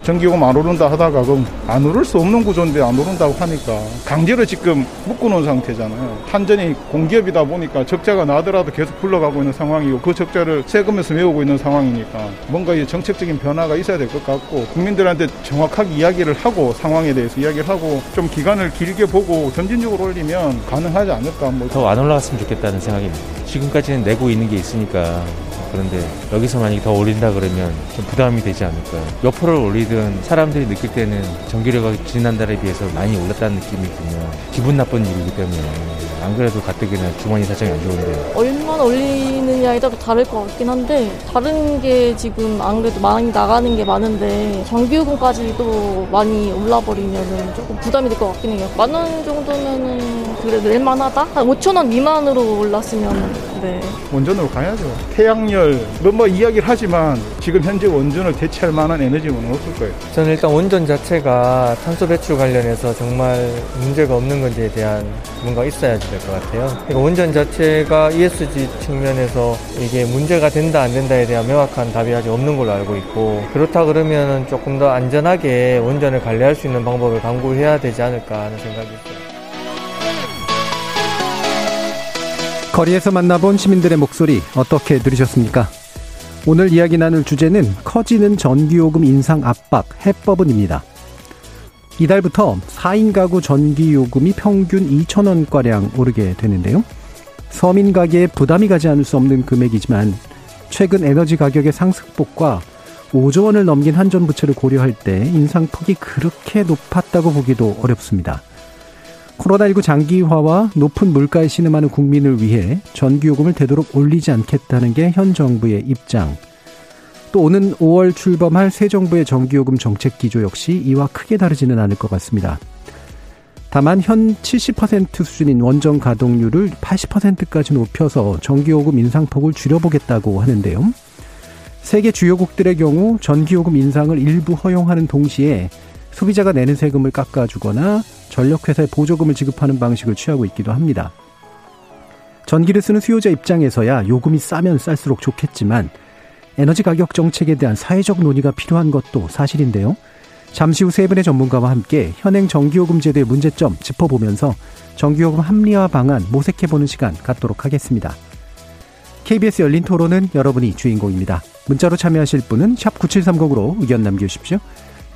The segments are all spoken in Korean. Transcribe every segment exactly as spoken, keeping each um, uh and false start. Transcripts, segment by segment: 전기요금 안 오른다 하다가 그럼 안 오를 수 없는 구조인데 안 오른다고 하니까 강제로 지금 묶어놓은 상태잖아요. 한전이 공기업이다 보니까 적자가 나더라도 계속 굴러가고 있는 상황이고 그 적자를 세금에서 메우고 있는 상황이니까 뭔가 이 정책적인 변화가 있어야 될 것 같고 국민들한테 정확하게 이야기를 하고 상황에 대해서 이야기를 하고 좀 기간을 길게 보고 점진적으로 올리면 가능하지 않을까. 뭐 더 안 올라갔으면 좋겠다는 생각입니다. 지금까지는 내고 있는 게 있으니까. 그런데 여기서 만약에 더 올린다 그러면 좀 부담이 되지 않을까요? 몇 프로를 올리든 사람들이 느낄 때는 전기료가 지난달에 비해서 많이 올랐다는 느낌이 있군요. 기분 나쁜 일이기 때문에 안 그래도 가뜩이나 주머니 사정이 안 좋은데 얼마나 올리느냐에 따라 다를 것 같긴 한데 다른 게 지금 안 그래도 많이 나가는 게 많은데 전기요금까지도 많이 올라버리면 조금 부담이 될 것 같긴 해요. 만 원 정도면은 그래도 낼만하다? 한 오천 원 미만으로 올랐으면 네. 원전으로 가야죠. 태양열 뭐 이야기를 하지만 지금 현재 원전을 대체할 만한 에너지는 없을 거예요. 저는 일단 원전 자체가 탄소 배출 관련해서 정말 문제가 없는 건지에 대한 뭔가 있어야 될 것 같아요. 그러니까 원전 자체가 이에스지 측면에서 이게 문제가 된다 안 된다에 대한 명확한 답이 아직 없는 걸로 알고 있고 그렇다 그러면 조금 더 안전하게 원전을 관리할 수 있는 방법을 강구해야 되지 않을까 하는 생각이 있어요. 거리에서 만나본 시민들의 목소리 어떻게 들으셨습니까? 오늘 이야기 나눌 주제는 커지는 전기요금 인상 압박 해법은입니다. 이달부터 사 인 가구 전기요금이 평균 이천 원가량 오르게 되는데요. 서민 가계에 부담이 가지 않을 수 없는 금액이지만 최근 에너지 가격의 상승폭과 오조 원을 넘긴 한전 부채를 고려할 때 인상폭이 그렇게 높았다고 보기도 어렵습니다. 코로나십구 장기화와 높은 물가에 신음하는 국민을 위해 전기요금을 되도록 올리지 않겠다는 게 현 정부의 입장. 또 오는 오월 출범할 새 정부의 전기요금 정책 기조 역시 이와 크게 다르지는 않을 것 같습니다. 다만 현 칠십 퍼센트 수준인 원전 가동률을 팔십 퍼센트까지 높여서 전기요금 인상폭을 줄여보겠다고 하는데요. 세계 주요국들의 경우 전기요금 인상을 일부 허용하는 동시에 소비자가 내는 세금을 깎아주거나 전력회사에 보조금을 지급하는 방식을 취하고 있기도 합니다. 전기를 쓰는 수요자 입장에서야 요금이 싸면 쌀수록 좋겠지만 에너지 가격 정책에 대한 사회적 논의가 필요한 것도 사실인데요. 잠시 후 세 분의 전문가와 함께 현행 전기요금 제도의 문제점 짚어보면서 전기요금 합리화 방안 모색해보는 시간 갖도록 하겠습니다. 케이비에스 열린 토론은 여러분이 주인공입니다. 문자로 참여하실 분은 샵 구칠삼공으로 의견 남겨주십시오.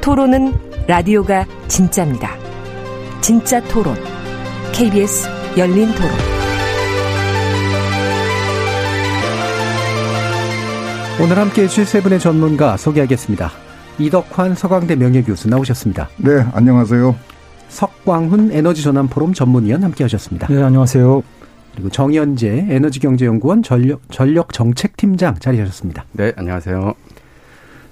토론은 라디오가 진짜입니다. 진짜 토론. 케이비에스 열린 토론. 오늘 함께해 주실 세 분의 전문가 소개하겠습니다. 이덕환 서강대 명예교수 나오셨습니다. 네, 안녕하세요. 석광훈 에너지전환포럼 전문위원 함께하셨습니다. 네, 안녕하세요. 그리고 정현재 에너지경제연구원 전력, 전력정책팀장 자리하셨습니다. 네, 안녕하세요.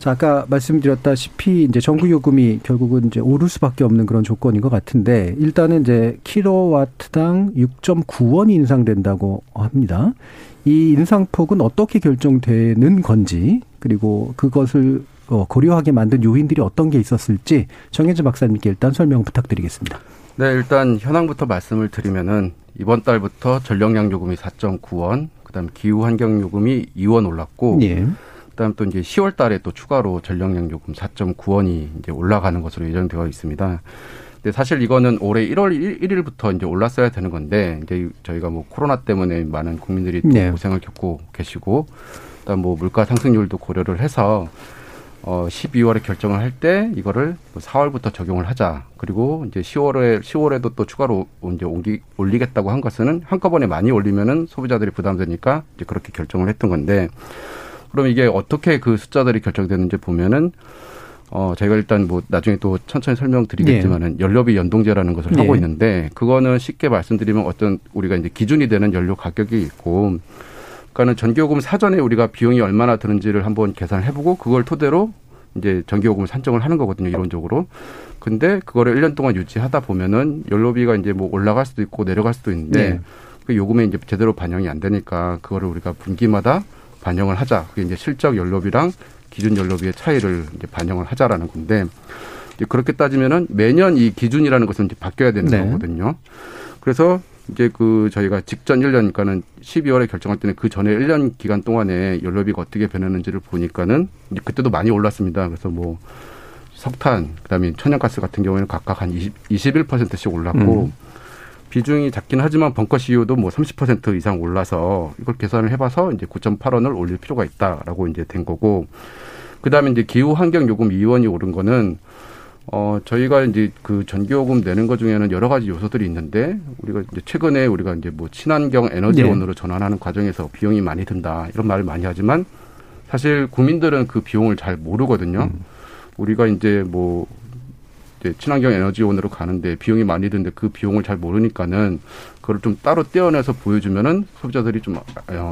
자, 아까 말씀드렸다시피 이제 전기요금이 결국은 이제 오를 수밖에 없는 그런 조건인 것 같은데 일단은 이제 킬로와트당 육 점 구 원이 인상된다고 합니다. 이 인상폭은 어떻게 결정되는 건지 그리고 그것을 고려하게 만든 요인들이 어떤 게 있었을지 정현재 박사님께 일단 설명 부탁드리겠습니다. 네, 일단 현황부터 말씀을 드리면은 이번 달부터 전력량 요금이 사 점 구 원, 그다음 기후 환경 요금이 이 원 올랐고. 예. 그다음 또 이제 시월 달에 또 추가로 전력량 요금 사 점 구 원이 이제 올라가는 것으로 예정되어 있습니다. 근데 사실 이거는 올해 일월 일일부터 이제 올랐어야 되는 건데 이제 저희가 뭐 코로나 때문에 많은 국민들이 네. 고생을 겪고 계시고 그다음 뭐 물가 상승률도 고려를 해서 어 십이월에 결정을 할 때 이거를 사월부터 적용을 하자. 그리고 이제 시월에 시월에도 또 추가로 이제 옮기, 올리겠다고 한 것은 한꺼번에 많이 올리면은 소비자들이 부담되니까 이제 그렇게 결정을 했던 건데 그럼 이게 어떻게 그 숫자들이 결정되는지 보면은 어, 제가 일단 뭐 나중에 또 천천히 설명드리겠지만은 네. 연료비 연동제라는 것을 네. 하고 있는데 그거는 쉽게 말씀드리면 어떤 우리가 이제 기준이 되는 연료 가격이 있고 그러니까는 전기요금 사전에 우리가 비용이 얼마나 드는지를 한번 계산을 해보고 그걸 토대로 이제 전기요금을 산정을 하는 거거든요, 이론적으로. 근데 그거를 일 년 동안 유지하다 보면은 연료비가 이제 뭐 올라갈 수도 있고 내려갈 수도 있는데 네. 그 요금에 이제 제대로 반영이 안 되니까 그거를 우리가 분기마다 반영을 하자. 그게 이제 실적 연료비랑 기준 연료비의 차이를 이제 반영을 하자라는 건데 이제 그렇게 따지면은 매년 이 기준이라는 것은 이제 바뀌어야 되는 네. 거거든요. 그래서 이제 그 저희가 직전 일 년, 그러니까는 십이월에 결정할 때는 그 전에 일 년 기간 동안에 연료비가 어떻게 변했는지를 보니까는 이제 그때도 많이 올랐습니다. 그래서 뭐 석탄, 그다음에 천연가스 같은 경우에는 각각 한 이십, 이십일 퍼센트씩 올랐고 음. 비중이 작긴 하지만 벙커 씨이오도 뭐 삼십 퍼센트 이상 올라서 이걸 계산을 해봐서 이제 구점팔 원을 올릴 필요가 있다라고 이제 된 거고 그다음에 이제 기후 환경 요금 이 원이 오른 거는 어 저희가 이제 그 전기요금 내는 것 중에는 여러 가지 요소들이 있는데 우리가 이제 최근에 우리가 이제 뭐 친환경 에너지원으로 네. 전환하는 과정에서 비용이 많이 든다 이런 말을 많이 하지만 사실 국민들은 그 비용을 잘 모르거든요. 음. 우리가 이제 뭐 이제 친환경 에너지원으로 가는데 비용이 많이 드는데 그 비용을 잘 모르니까는 그걸 좀 따로 떼어내서 보여주면은 소비자들이 좀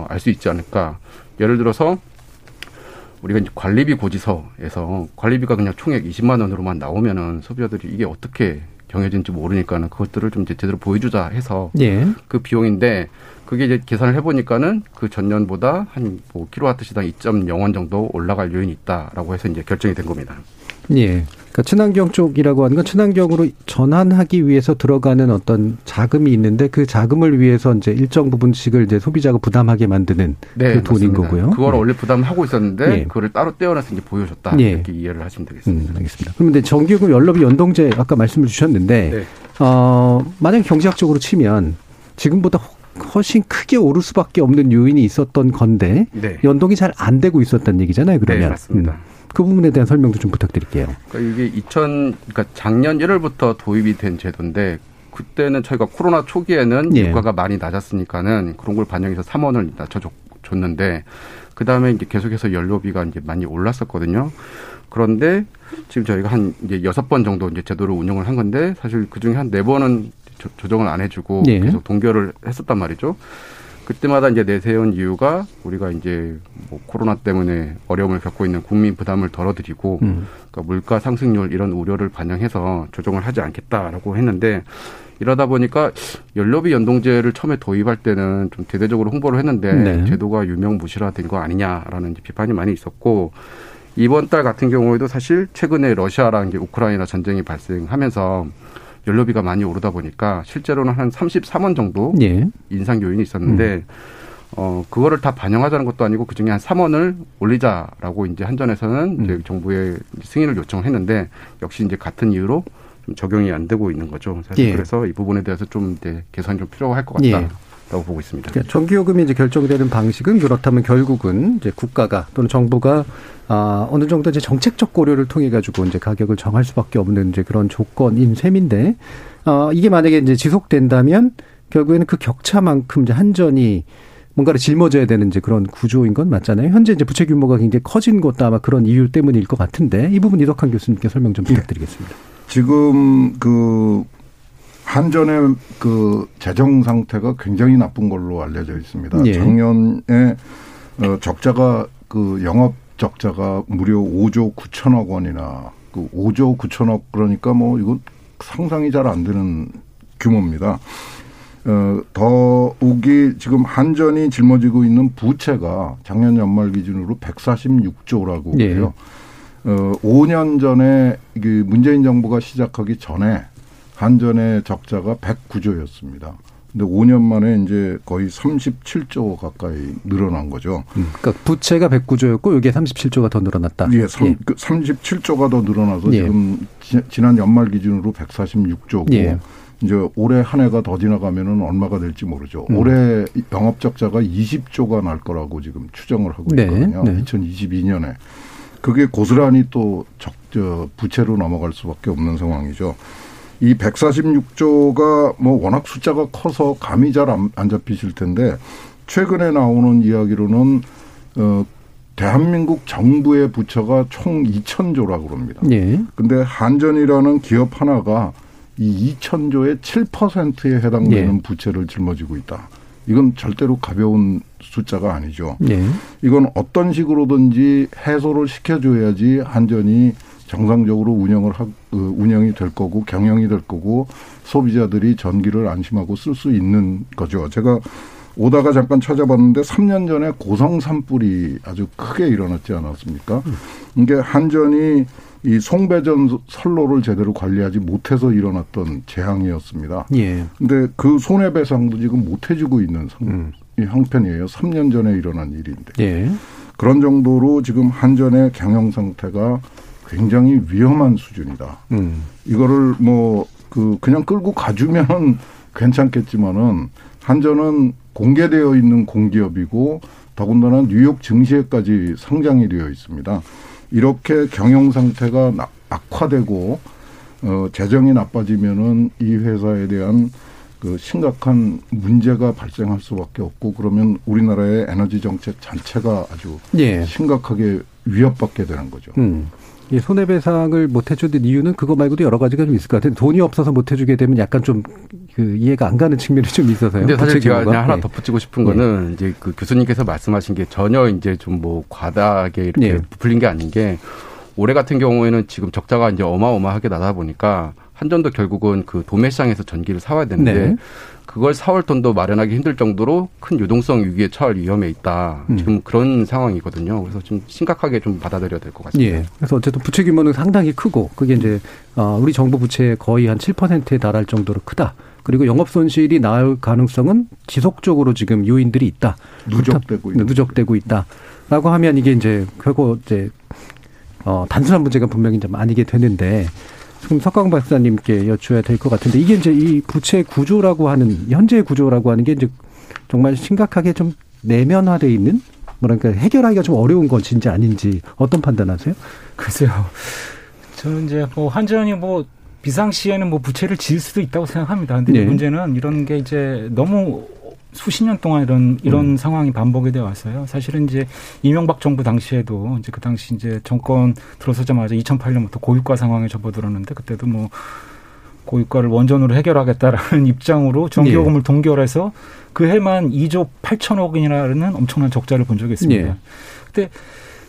알 수 있지 않을까. 예를 들어서 우리가 이제 관리비 고지서에서 관리비가 그냥 총액 이십만 원으로만 나오면은 소비자들이 이게 어떻게 정해진지 모르니까는 그것들을 좀 이제 제대로 보여주자 해서 예. 그 비용인데 그게 이제 계산을 해보니까는 그 전년보다 한 뭐 킬로와트 시당 이점영 원 정도 올라갈 요인이 있다라고 해서 이제 결정이 된 겁니다. 예. 그러니까 친환경 쪽이라고 하는 건 친환경으로 전환하기 위해서 들어가는 어떤 자금이 있는데 그 자금을 위해서 이제 일정 부분씩을 이제 소비자가 부담하게 만드는 네, 그 돈인 맞습니다. 거고요. 그걸 원래 부담하고 있었는데 예. 그걸 따로 떼어내서 이제 보여줬다. 예. 이렇게 이해를 하시면 되겠습니다. 음, 알겠습니다. 그런데 전기요금 연료비 연동제 아까 말씀을 주셨는데 네. 어, 만약 경제학적으로 치면 지금보다 훨씬 크게 오를 수밖에 없는 요인이 있었던 건데 네. 연동이 잘 안 되고 있었다는 얘기잖아요. 그러면 네, 맞습니다. 음. 그 부분에 대한 설명도 좀 부탁드릴게요. 그러니까 이게 이천, 그러니까 작년 일월부터 도입이 된 제도인데 그때는 저희가 코로나 초기에는 예. 유가가 많이 낮았으니까는 그런 걸 반영해서 삼 원을 낮춰줬는데 그 다음에 이제 계속해서 연료비가 이제 많이 올랐었거든요. 그런데 지금 저희가 한 이제 여섯 번 정도 이제 제도를 운영을 한 건데 사실 그 중에 한 네 번은 조정을 안 해주고 예. 계속 동결을 했었단 말이죠. 그때마다 이제 내세운 이유가 우리가 이제 뭐 코로나 때문에 어려움을 겪고 있는 국민 부담을 덜어드리고 음. 그러니까 물가 상승률 이런 우려를 반영해서 조정을 하지 않겠다라고 했는데 이러다 보니까 연료비 연동제를 처음에 도입할 때는 좀 대대적으로 홍보를 했는데 네. 제도가 유명무실화된 거 아니냐라는 이제 비판이 많이 있었고 이번 달 같은 경우에도 사실 최근에 러시아랑 이제 우크라이나 전쟁이 발생하면서 연료비가 많이 오르다 보니까 실제로는 한 삼십삼 원 정도 예. 인상 요인이 있었는데 음. 어 그거를 다 반영하자는 것도 아니고 그중에 한 삼 원을 올리자라고 이제 한전에서는 음. 이제 정부에 승인을 요청을 했는데 역시 이제 같은 이유로 좀 적용이 안 되고 있는 거죠. 사실 예. 그래서 이 부분에 대해서 좀 이제 개선이 좀 필요할 것 같다. 예. 라고 보고 있습니다. 그러니까 전기요금이 이제 결정되는 방식은 그렇다면 결국은 이제 국가가 또는 정부가 아, 어느 정도 이제 정책적 고려를 통해 가지고 이제 가격을 정할 수밖에 없는 이제 그런 조건인 셈인데 아, 이게 만약에 이제 지속된다면 결국에는 그 격차만큼 이제 한전이 뭔가를 짊어져야 되는 이제 그런 구조인 건 맞잖아요. 현재 이제 부채 규모가 굉장히 커진 것도 아마 그런 이유 때문일 것 같은데 이 부분 이덕환 교수님께 설명 좀 부탁드리겠습니다. 지금 그 한전의 그 재정 상태가 굉장히 나쁜 걸로 알려져 있습니다. 예. 작년에 적자가 그 영업 적자가 무려 오조 구천억 원이나 그 오조 구천억 그러니까 뭐 이거 상상이 잘 안 되는 규모입니다. 어, 더욱이 지금 한전이 짊어지고 있는 부채가 작년 연말 기준으로 백사십육조라고 예. 해요. 어, 오 년 전에 문재인 정부가 시작하기 전에 한전의 적자가 백구조였습니다. 근데 오 년 만에 이제 거의 삼십칠조 가까이 늘어난 거죠. 음, 그러니까 부채가 백구조였고 이게 삼십칠조가 더 늘어났다. 예, 삼, 예. 삼십칠조가 더 늘어나서 예. 지금 지, 지난 연말 기준으로 백사십육조고 예. 이제 올해 한 해가 더 지나가면은 얼마가 될지 모르죠. 음. 올해 영업 적자가 이십조가 날 거라고 지금 추정을 하고 네, 있거든요. 네. 이천이십이 년에 그게 고스란히 또 적, 저, 부채로 넘어갈 수밖에 없는 상황이죠. 이 백사십육조가 뭐 워낙 숫자가 커서 감이 잘 안 잡히실 텐데 최근에 나오는 이야기로는 어 대한민국 정부의 부채가 총 이천조라고 합니다. 그런데 예. 한전이라는 기업 하나가 이 이천조의 칠 퍼센트에 해당되는 예. 부채를 짊어지고 있다. 이건 절대로 가벼운 숫자가 아니죠. 예. 이건 어떤 식으로든지 해소를 시켜줘야지 한전이 정상적으로 운영을 하, 운영이 될 거고 경영이 될 거고 소비자들이 전기를 안심하고 쓸 수 있는 거죠. 제가 오다가 잠깐 찾아봤는데 삼 년 전에 고성 산불이 아주 크게 일어났지 않았습니까? 이게 한전이 이 송배전 선로를 제대로 관리하지 못해서 일어났던 재앙이었습니다. 예. 근데 그 손해배상도 지금 못 해주고 있는 음. 형편이에요. 삼 년 전에 일어난 일인데. 예. 그런 정도로 지금 한전의 경영 상태가 굉장히 위험한 수준이다. 음. 이거를 뭐 그 그냥 끌고 가주면은 괜찮겠지만은 한전은 공개되어 있는 공기업이고 더군다나 뉴욕 증시에까지 상장이 되어 있습니다. 이렇게 경영 상태가 악화되고 어, 재정이 나빠지면은 이 회사에 대한 그 심각한 문제가 발생할 수밖에 없고 그러면 우리나라의 에너지 정책 전체가 아주 예. 심각하게 위협받게 되는 거죠. 음. 예, 손해배상을 못 해주는 이유는 그거 말고도 여러 가지가 좀 있을 것 같아요. 돈이 없어서 못 해주게 되면 약간 좀 그 이해가 안 가는 측면이 좀 있어서요. 근데 사실 제가 그냥 하나 네. 덧붙이고 싶은 네. 거는 이제 그 교수님께서 말씀하신 게 전혀 이제 좀 뭐 과다하게 이렇게 네. 부풀린 게 아닌 게 올해 같은 경우에는 지금 적자가 이제 어마어마하게 나다 보니까 한전도 결국은 그 도매시장에서 전기를 사와야 되는데 네. 그걸 사올 돈도 마련하기 힘들 정도로 큰 유동성 위기에 처할 위험에 있다. 지금 음. 그런 상황이거든요. 그래서 좀 심각하게 좀 받아들여야 될 것 같습니다. 예. 그래서 어쨌든 부채 규모는 상당히 크고 그게 이제 우리 정부 부채의 거의 한 칠 퍼센트에 달할 정도로 크다. 그리고 영업 손실이 나올 가능성은 지속적으로 지금 요인들이 있다. 누적되고 있다. 누적되고 있다라고 하면 이게 이제 결국 이제 어 단순한 문제가 분명히 좀 아니게 되는데. 지금 석광훈 박사님께 여쭈어야 될 것 같은데 이게 이제 이 부채 구조라고 하는 현재의 구조라고 하는 게 이제 정말 심각하게 좀 내면화되어 있는 뭐랄까 해결하기가 좀 어려운 건지인지 아닌지 어떤 판단하세요? 글쎄요. 저는 이제 뭐 한전이 뭐 비상시에는 뭐 부채를 지을 수도 있다고 생각합니다. 근데 네. 문제는 이런 게 이제 너무 수십 년 동안 이런 이런 음. 상황이 반복이 되어 왔어요. 사실은 이제 이명박 정부 당시에도 이제 그 당시 이제 정권 들어서자마자 이천팔 년부터 고유가 상황에 접어들었는데 그때도 뭐 고유가를 원전으로 해결하겠다라는 입장으로 전기요금을 예. 동결해서 그 해만 이조 팔천억이라는 엄청난 적자를 본 적이 있습니다. 그런데 예.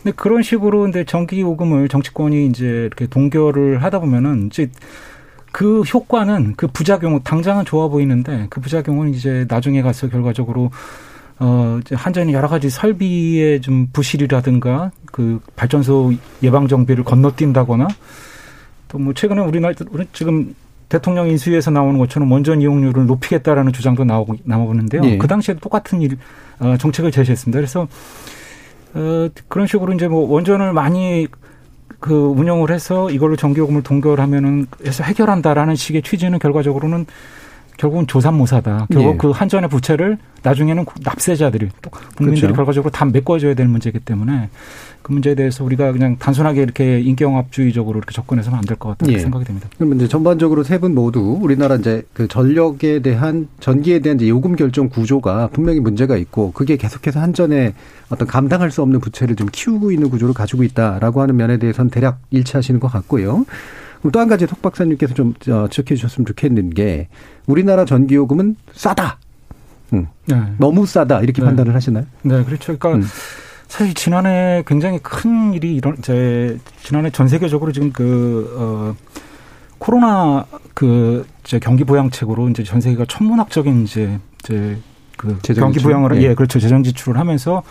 근데 그런 식으로 근데 전기요금을 정치권이 이제 이렇게 동결을 하다 보면은 이제 그 효과는 그 부작용은 당장은 좋아 보이는데 그 부작용은 이제 나중에 가서 결과적으로 어 한전이 여러 가지 설비의 좀 부실이라든가 그 발전소 예방 정비를 건너뛴다거나 또 뭐 최근에 우리나라 지금 대통령 인수위에서 나오는 것처럼 원전 이용률을 높이겠다라는 주장도 나오고 나오는데요. 네. 그 당시에도 똑같은 일 어, 정책을 제시했습니다. 그래서 어 그런 식으로 이제 뭐 원전을 많이 그 운영을 해서 이걸로 전기요금을 동결하면은 해서 해결한다라는 식의 취지는 결과적으로는 결국은 조삼모사다. 결국 예. 그 한전의 부채를 나중에는 납세자들이 또 국민들이 그렇죠. 결과적으로 다 메꿔줘야 될 문제이기 때문에 그 문제에 대해서 우리가 그냥 단순하게 이렇게 인기영합주의적으로 이렇게 접근해서는 안 될 것 같다는 예. 생각이 듭니다. 그럼 이제 전반적으로 세 분 모두 우리나라 이제 그 전력에 대한 전기에 대한 이제 요금 결정 구조가 분명히 문제가 있고 그게 계속해서 한전에 어떤 감당할 수 없는 부채를 좀 키우고 있는 구조를 가지고 있다라고 하는 면에 대해서는 대략 일치하시는 것 같고요. 그럼 또 한 가지 석 박사님께서 좀 지적해 주셨으면 좋겠는 게 우리나라 전기요금은 싸다. 응. 네. 너무 싸다. 이렇게 네. 판단을 하시나요? 네. 그렇죠. 그러니까 음. 사실 지난해 굉장히 큰 일이 이런 제 지난해 전 세계적으로 지금 그 어, 코로나 그 이제 경기 부양책으로 이제 전 세계가 천문학적인 이제 이제 그 경기 부양을 예. 예 그렇죠 재정 지출을 하면서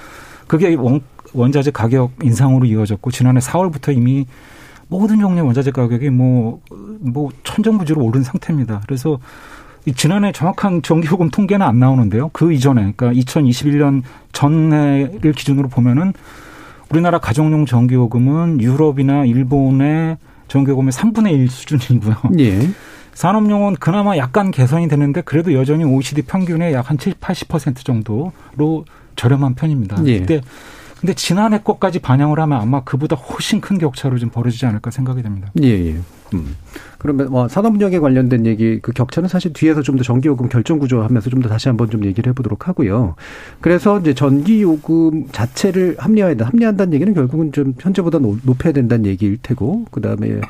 그게 원, 원자재 가격 인상으로 이어졌고 지난해 사월부터 이미 모든 종류의 원자재 가격이 뭐, 뭐, 천정부지로 오른 상태입니다. 그래서, 지난해 정확한 전기요금 통계는 안 나오는데요. 그 이전에, 그러니까 이천이십일 년 전해를 기준으로 보면은 우리나라 가정용 전기요금은 유럽이나 일본의 전기요금의 삼분의 일 수준이고요. 예. 산업용은 그나마 약간 개선이 되는데 그래도 여전히 오이시디 평균의 약 한 칠십, 팔십 퍼센트 정도로 저렴한 편입니다. 예. 그때 근데 지난해 것까지 반영을 하면 아마 그보다 훨씬 큰 격차로 좀 벌어지지 않을까 생각이 됩니다. 예, 예. 음. 그러면 뭐 산업용에 관련된 얘기 그 격차는 사실 뒤에서 좀 더 전기요금 결정구조하면서 좀 더 다시 한번 좀 얘기를 해보도록 하고요. 그래서 이제 전기요금 자체를 합리화해야 합리화한다는 얘기는 결국은 좀 현재보다 높여야 된다는 얘기일 테고, 그 다음에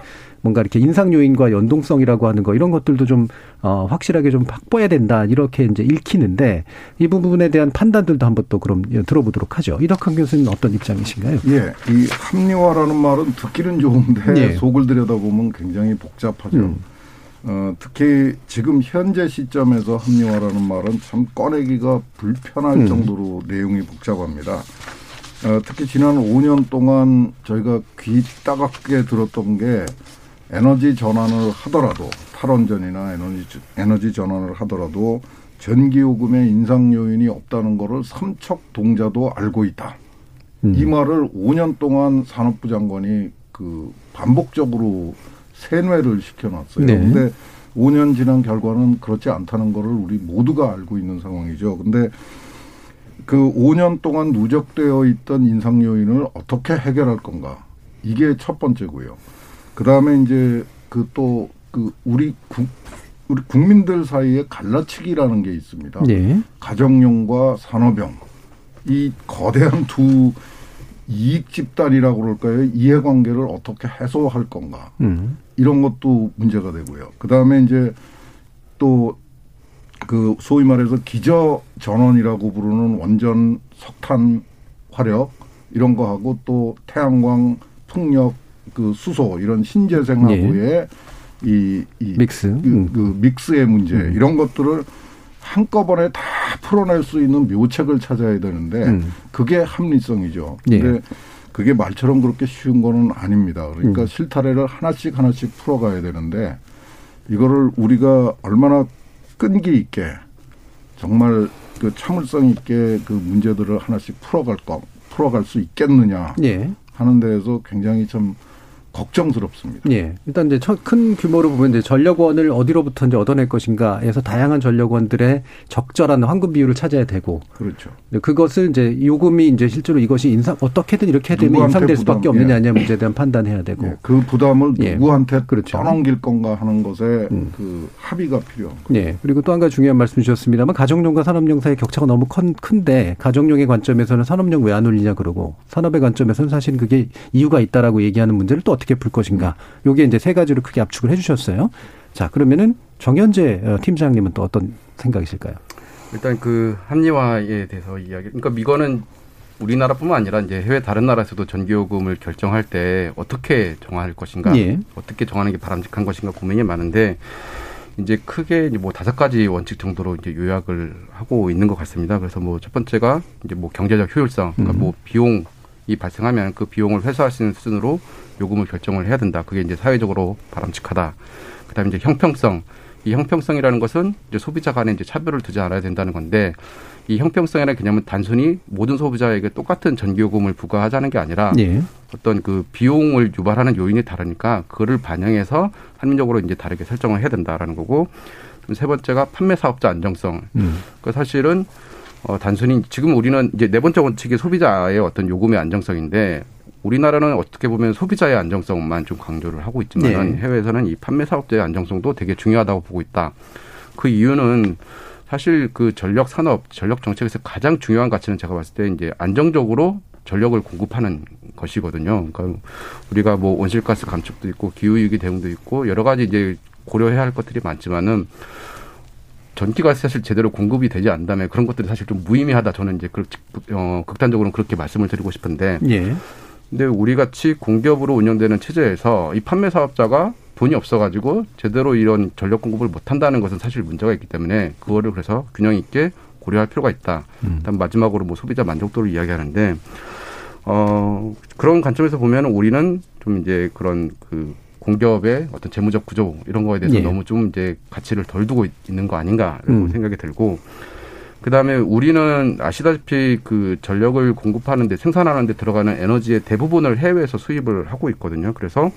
뭔가 이렇게 인상 요인과 연동성이라고 하는 거 이런 것들도 좀 어, 확실하게 좀 확보해야 된다 이렇게 이제 읽히는데 이 부분에 대한 판단들도 한번 또 그럼 들어보도록 하죠. 이덕환 교수님은 어떤 입장이신가요? 예, 이 합리화라는 말은 듣기는 좋은데 예. 속을 들여다보면 굉장히 복잡하죠. 음. 어, 특히 지금 현재 시점에서 합리화라는 말은 참 꺼내기가 불편할 음. 정도로 내용이 복잡합니다. 어, 특히 지난 오 년 동안 저희가 귀 따갑게 들었던 게 에너지 전환을 하더라도 탈원전이나 에너지 에너지 전환을 하더라도 전기요금의 인상 요인이 없다는 거를 삼척 동자도 알고 있다. 음. 이 말을 오 년 동안 산업부 장관이 그 반복적으로 세뇌를 시켜놨어요. 네. 근데 오 년 지난 결과는 그렇지 않다는 거를 우리 모두가 알고 있는 상황이죠. 근데 그 오 년 동안 누적되어 있던 인상 요인을 어떻게 해결할 건가? 이게 첫 번째고요. 그다음에 이제 그 또 그 우리 국 우리 국민들 사이에 갈라치기라는 게 있습니다. 네. 가정용과 산업용 이 거대한 두 이익 집단이라고 그럴까요? 이해관계를 어떻게 해소할 건가? 음. 이런 것도 문제가 되고요. 그다음에 이제 또 그 소위 말해서 기저 전원이라고 부르는 원전, 석탄, 화력 이런 거 하고 또 태양광, 풍력 그 수소 이런 신재생하고의 예. 이, 이 믹스 그, 음. 그 믹스의 문제 음. 이런 것들을 한꺼번에 다 풀어낼 수 있는 묘책을 찾아야 되는데 음. 그게 합리성이죠. 예. 근데 그게 말처럼 그렇게 쉬운 거는 아닙니다. 그러니까 음. 실타래를 하나씩 하나씩 풀어가야 되는데 이거를 우리가 얼마나 끈기 있게 정말 그 참을성 있게 그 문제들을 하나씩 풀어갈 거 풀어갈 수 있겠느냐 예. 하는 데에서 굉장히 좀 걱정스럽습니다. 예. 일단 이제 큰 규모로 보면 이제 전력원을 어디로부터 이제 얻어낼 것인가에서 다양한 전력원들의 적절한 환급 비율을 찾아야 되고, 그렇죠. 그것을 이제 요금이 이제 실제로 이것이 인상 어떻게든 이렇게 되면 인상될 수밖에 없느냐 아니냐 문제에 대한 판단해야 되고, 예. 그 부담을 예. 누구한테 그렇죠. 떠넘길 건가 하는 것에 음. 그 합의가 필요한 거예요. 예. 그리고 또 한 가지 중요한 말씀 주셨습니다만 가정용과 산업용 사이 격차가 너무 큰, 큰데 가정용의 관점에서는 산업용 왜 안 올리냐 그러고 산업의 관점에서는 사실 그게 이유가 있다라고 얘기하는 문제를 또 어떻게 풀 것인가. 요게 이제 세 가지로 크게 압축을 해 주셨어요. 자, 그러면은 정현재 팀장님은 또 어떤 생각이실까요? 일단 그 합리화에 대해서 이야기. 그러니까 이거는 우리나라뿐만 아니라 이제 해외 다른 나라에서도 전기요금을 결정할 때 어떻게 정할 것인가, 예. 어떻게 정하는 게 바람직한 것인가 고민이 많은데 이제 크게 뭐 다섯 가지 원칙 정도로 이제 요약을 하고 있는 것 같습니다. 그래서 뭐 첫 번째가 이제 뭐 경제적 효율성, 그러니까 뭐 비용 이 발생하면 그 비용을 회수할 수 있는 수준으로 요금을 결정을 해야 된다. 그게 이제 사회적으로 바람직하다. 그다음에 이제 형평성. 이 형평성이라는 것은 이제 소비자 간에 이제 차별을 두지 않아야 된다는 건데 이 형평성이라는 개념은 단순히 모든 소비자에게 똑같은 전기요금을 부과하자는 게 아니라 예. 어떤 그 비용을 유발하는 요인이 다르니까 그거를 반영해서 합리적으로 이제 다르게 설정을 해야 된다라는 거고. 세 번째가 판매 사업자 안정성. 음. 그 사실은 어, 단순히 지금 우리는 이제 네 번째 원칙이 소비자의 어떤 요금의 안정성인데 우리나라는 어떻게 보면 소비자의 안정성만 좀 강조를 하고 있지만 네. 해외에서는 이 판매 사업자의 안정성도 되게 중요하다고 보고 있다. 그 이유는 사실 그 전력 산업, 전력 정책에서 가장 중요한 가치는 제가 봤을 때 이제 안정적으로 전력을 공급하는 것이거든요. 그러니까 우리가 뭐 온실가스 감축도 있고 기후위기 대응도 있고 여러 가지 이제 고려해야 할 것들이 많지만은 전기가 사실 제대로 공급이 되지 않다면 그런 것들이 사실 좀 무의미하다. 저는 이제 그, 어, 극단적으로는 그렇게 말씀을 드리고 싶은데. 예. 근데 우리 같이 공기업으로 운영되는 체제에서 이 판매 사업자가 돈이 없어가지고 제대로 이런 전력 공급을 못한다는 것은 사실 문제가 있기 때문에 그거를 그래서 균형 있게 고려할 필요가 있다. 음. 일단 마지막으로 뭐 소비자 만족도를 이야기하는데, 어, 그런 관점에서 보면 우리는 좀 이제 그런 그, 공기업의 어떤 재무적 구조 이런 거에 대해서 예. 너무 좀 이제 가치를 덜 두고 있는 거 아닌가라고 음. 생각이 들고, 그 다음에 우리는 아시다시피 그 전력을 공급하는데 생산하는데 들어가는 에너지의 대부분을 해외에서 수입을 하고 있거든요. 그래서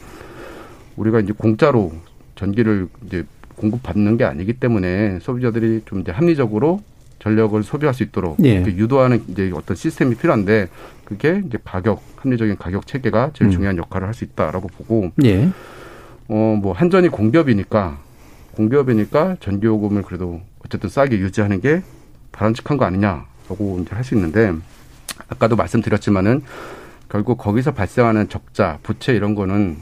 우리가 이제 공짜로 전기를 이제 공급받는 게 아니기 때문에 소비자들이 좀 이제 합리적으로 전력을 소비할 수 있도록 예. 유도하는 이제 어떤 시스템이 필요한데 그게 이제 가격 합리적인 가격 체계가 제일 음. 중요한 역할을 할 수 있다라고 보고. 예. 어, 뭐 한전이 공기업이니까 공기업이니까 전기요금을 그래도 어쨌든 싸게 유지하는 게 바람직한 거 아니냐라고 이제 할 수 있는데, 아까도 말씀드렸지만은 결국 거기서 발생하는 적자, 부채 이런 거는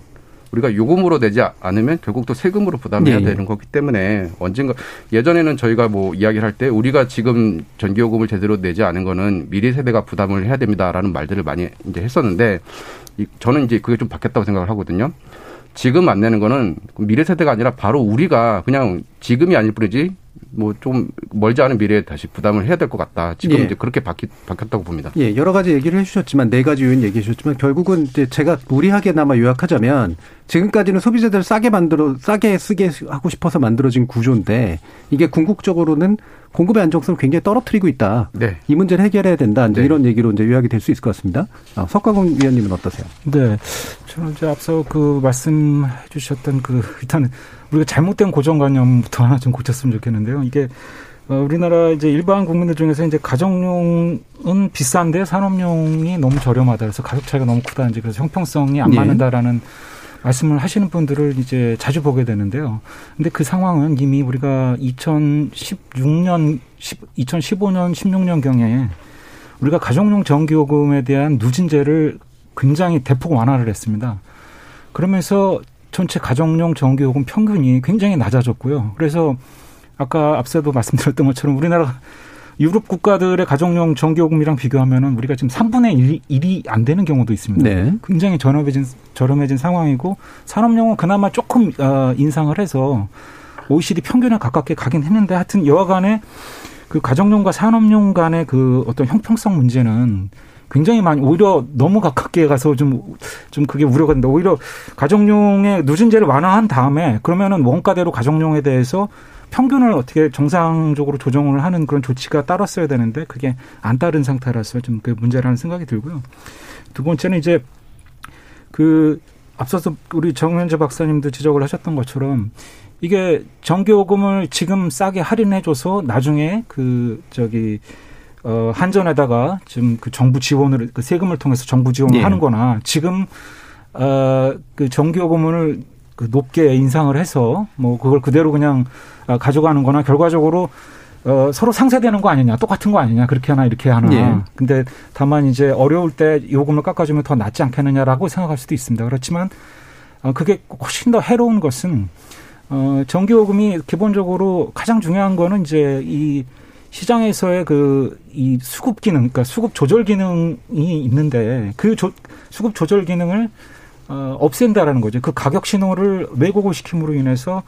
우리가 요금으로 내지 않으면 결국 또 세금으로 부담해야 네. 되는 거기 때문에 언젠가, 예전에는 저희가 뭐 이야기를 할 때 우리가 지금 전기요금을 제대로 내지 않은 거는 미래 세대가 부담을 해야 됩니다라는 말들을 많이 이제 했었는데, 저는 이제 그게 좀 바뀌었다고 생각을 하거든요. 지금 안 내는 거는 미래 세대가 아니라 바로 우리가 그냥 지금이 아닐 뿐이지 뭐 좀 멀지 않은 미래에 다시 부담을 해야 될 것 같다. 지금 예. 이제 그렇게 바뀌, 바뀌었다고 봅니다. 예, 여러 가지 얘기를 해주셨지만, 네 가지 요인 얘기해 주셨지만, 결국은 이제 제가 무리하게나마 요약하자면, 지금까지는 소비자들을 싸게 만들어, 싸게 쓰게 하고 싶어서 만들어진 구조인데, 이게 궁극적으로는 공급의 안정성을 굉장히 떨어뜨리고 있다. 네. 이 문제를 해결해야 된다. 이제 네. 이런 얘기로 이제 요약이 될 수 있을 것 같습니다. 아, 석광훈 위원님은 어떠세요? 네. 저는 이제 앞서 그 말씀해 주셨던 그, 일단은 우리가 잘못된 고정관념부터 하나 좀 고쳤으면 좋겠는데요. 이게 우리나라 이제 일반 국민들 중에서 이제 가정용은 비싼데 산업용이 너무 저렴하다. 그래서 가격 차이가 너무 크다. 이제 그래서 형평성이 안 맞는다라는 네. 말씀을 하시는 분들을 이제 자주 보게 되는데요. 근데 그 상황은 이미 우리가 이천십육 년, 이천십오 년, 십육 년경에 우리가 가정용 전기요금에 대한 누진제를 굉장히 대폭 완화를 했습니다. 그러면서 전체 가정용 전기요금 평균이 굉장히 낮아졌고요. 그래서 아까 앞서도 말씀드렸던 것처럼 우리나라 유럽 국가들의 가정용 전기요금이랑 비교하면은 우리가 지금 삼분의 일이 안 되는 경우도 있습니다. 네. 굉장히 저렴해진, 저렴해진 상황이고, 산업용은 그나마 조금 인상을 해서 오이시디 평균에 가깝게 가긴 했는데, 하여튼 여하간에 그 가정용과 산업용 간의 그 어떤 형평성 문제는 굉장히 많이, 오히려 너무 가깝게 가서 좀, 좀 그게 우려가 된다. 오히려 가정용의 누진제를 완화한 다음에 그러면은 원가대로 가정용에 대해서 평균을 어떻게 정상적으로 조정을 하는 그런 조치가 따랐어야 되는데, 그게 안 따른 상태라서 좀 그 문제라는 생각이 들고요. 두 번째는 이제 그 앞서서 우리 정현재 박사님도 지적을 하셨던 것처럼, 이게 전기요금을 지금 싸게 할인해줘서 나중에 그 저기 어 한전에다가 지금 그 정부 지원을, 그 세금을 통해서 정부 지원을 네. 하는거나, 지금 어 그 전기요금을 그 높게 인상을 해서 뭐 그걸 그대로 그냥 가져가는 거나, 결과적으로 어 서로 상쇄되는 거 아니냐, 똑같은 거 아니냐, 그렇게 하나 이렇게 하나. 예. 근데 다만 이제 어려울 때 요금을 깎아주면 더 낫지 않겠느냐라고 생각할 수도 있습니다. 그렇지만 어 그게 훨씬 더 해로운 것은, 어 전기요금이 기본적으로 가장 중요한 거는 이제 이 시장에서의 그 이 수급 기능, 그러니까 수급 조절 기능이 있는데, 그 조, 수급 조절 기능을 어, 없앤다라는 거죠. 그 가격 신호를 왜곡을 시킴으로 인해서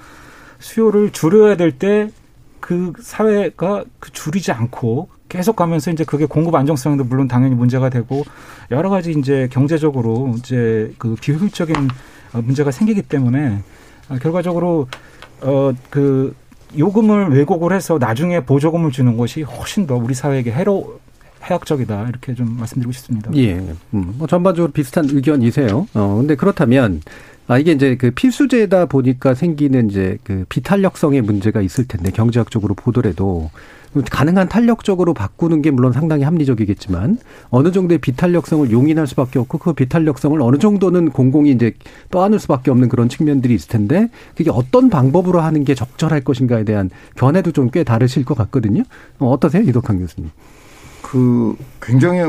수요를 줄여야 될 때 그 사회가 그 줄이지 않고 계속 가면서 이제 그게 공급 안정성도 물론 당연히 문제가 되고, 여러 가지 이제 경제적으로 이제 그 비효율적인 문제가 생기기 때문에, 결과적으로 어, 그 요금을 왜곡을 해서 나중에 보조금을 주는 것이 훨씬 더 우리 사회에게 해로 해악적이다, 이렇게 좀 말씀드리고 싶습니다. 예. 음, 뭐 전반적으로 비슷한 의견이세요. 어, 근데 그렇다면, 아, 이게 이제 그 필수제다 보니까 생기는 이제 그 비탄력성의 문제가 있을 텐데, 경제학적으로 보더라도, 가능한 탄력적으로 바꾸는 게 물론 상당히 합리적이겠지만, 어느 정도의 비탄력성을 용인할 수밖에 없고, 그 비탄력성을 어느 정도는 공공이 이제 떠안을 수밖에 없는 그런 측면들이 있을 텐데, 그게 어떤 방법으로 하는 게 적절할 것인가에 대한 견해도 좀 꽤 다르실 것 같거든요. 어, 어떠세요, 이덕환 교수님? 그 굉장히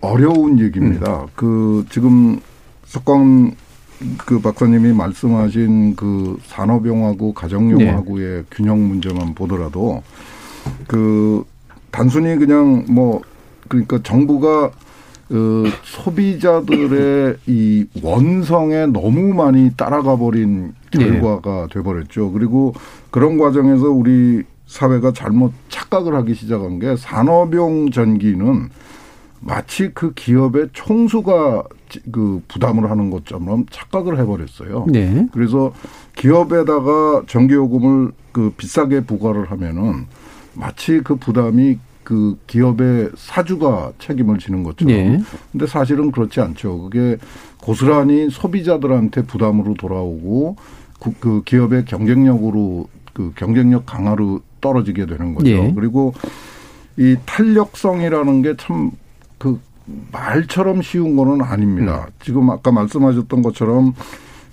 어려운 얘기입니다. 음. 그 지금 석광 그 박사님이 말씀하신 그 산업용하고 가정용하고의 네. 균형 문제만 보더라도, 그 단순히 그냥 뭐 그러니까 정부가 그 소비자들의 이 원성에 너무 많이 따라가 버린 결과가 네. 돼버렸죠. 그리고 그런 과정에서 우리 사회가 잘못 착각을 하기 시작한 게, 산업용 전기는 마치 그 기업의 총수가 그 부담을 하는 것처럼 착각을 해버렸어요. 네. 그래서 기업에다가 전기요금을 그 비싸게 부과를 하면은 마치 그 부담이 그 기업의 사주가 책임을 지는 것처럼. 네. 근데 사실은 그렇지 않죠. 그게 고스란히 소비자들한테 부담으로 돌아오고, 그 기업의 경쟁력으로, 그 경쟁력 강화로 떨어지게 되는 거죠. 예. 그리고 이 탄력성이라는 게 참 그 말처럼 쉬운 거는 아닙니다. 음. 지금 아까 말씀하셨던 것처럼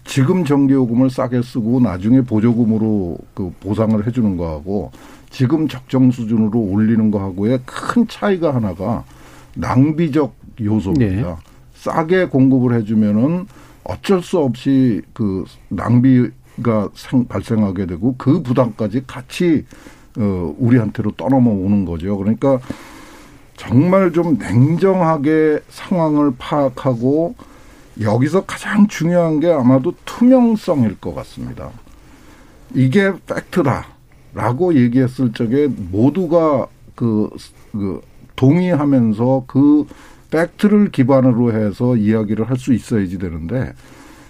지금 전기요금을 싸게 쓰고 나중에 보조금으로 그 보상을 해 주는 거하고 지금 적정 수준으로 올리는 거하고의 큰 차이가 하나가 낭비적 요소입니다. 네. 싸게 공급을 해 주면은 어쩔 수 없이 그 낭비가 생, 발생하게 되고 그 부담까지 같이 어, 우리한테로 떠넘어오는 거죠. 그러니까 정말 좀 냉정하게 상황을 파악하고 여기서 가장 중요한 게 아마도 투명성일 것 같습니다. 이게 팩트다라고 얘기했을 적에 모두가 그, 그 동의하면서 그 팩트를 기반으로 해서 이야기를 할 수 있어야지 되는데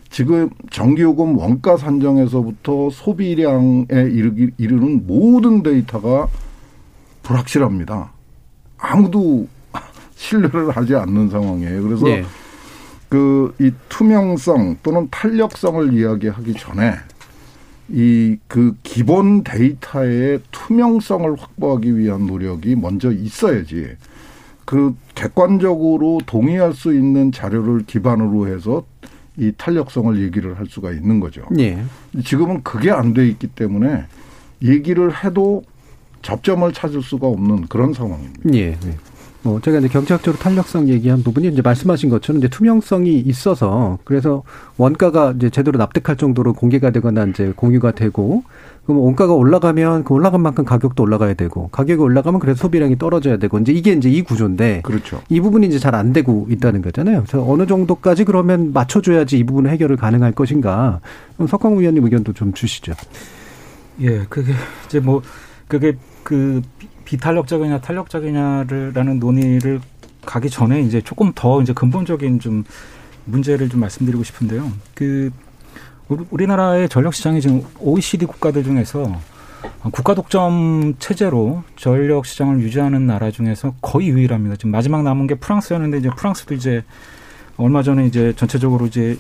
지금 전기요금 원가 산정에서부터 소비량에 이르기, 이르는 모든 데이터가 불확실합니다. 아무도 신뢰를 하지 않는 상황이에요. 그래서 네. 그 이 투명성 또는 탄력성을 이야기하기 전에 이 그 기본 데이터의 투명성을 확보하기 위한 노력이 먼저 있어야지 그 객관적으로 동의할 수 있는 자료를 기반으로 해서 이 탄력성을 얘기를 할 수가 있는 거죠. 네. 지금은 그게 안 돼 있기 때문에 얘기를 해도 접점을 찾을 수가 없는 그런 상황입니다. 예. 네. 뭐 제가 이제 경제학적으로 탄력성 얘기한 부분이 이제 말씀하신 것처럼 이제 투명성이 있어서 그래서 원가가 이제 제대로 납득할 정도로 공개가 되거나 이제 공유가 되고 그럼 원가가 올라가면 그 올라간 만큼 가격도 올라가야 되고 가격이 올라가면 그래서 소비량이 떨어져야 되고 이제 이게 이제 이 구조인데 그렇죠. 이 부분이 이제 잘 안 되고 있다는 거잖아요. 그래서 어느 정도까지 그러면 맞춰줘야지 이 부분을 해결을 가능할 것인가. 그럼 석광훈 위원님 의견도 좀 주시죠. 예, 그게 이제 뭐 그게 그 비탄력적이냐 탄력적이냐라는 논의를 가기 전에 이제 조금 더 이제 근본적인 좀 문제를 좀 말씀드리고 싶은데요. 그 우리나라의 전력 시장이 지금 오이시디 국가들 중에서 국가 독점 체제로 전력 시장을 유지하는 나라 중에서 거의 유일합니다. 지금 마지막 남은 게 프랑스였는데 이제 프랑스도 이제 얼마 전에 이제 전체적으로 이제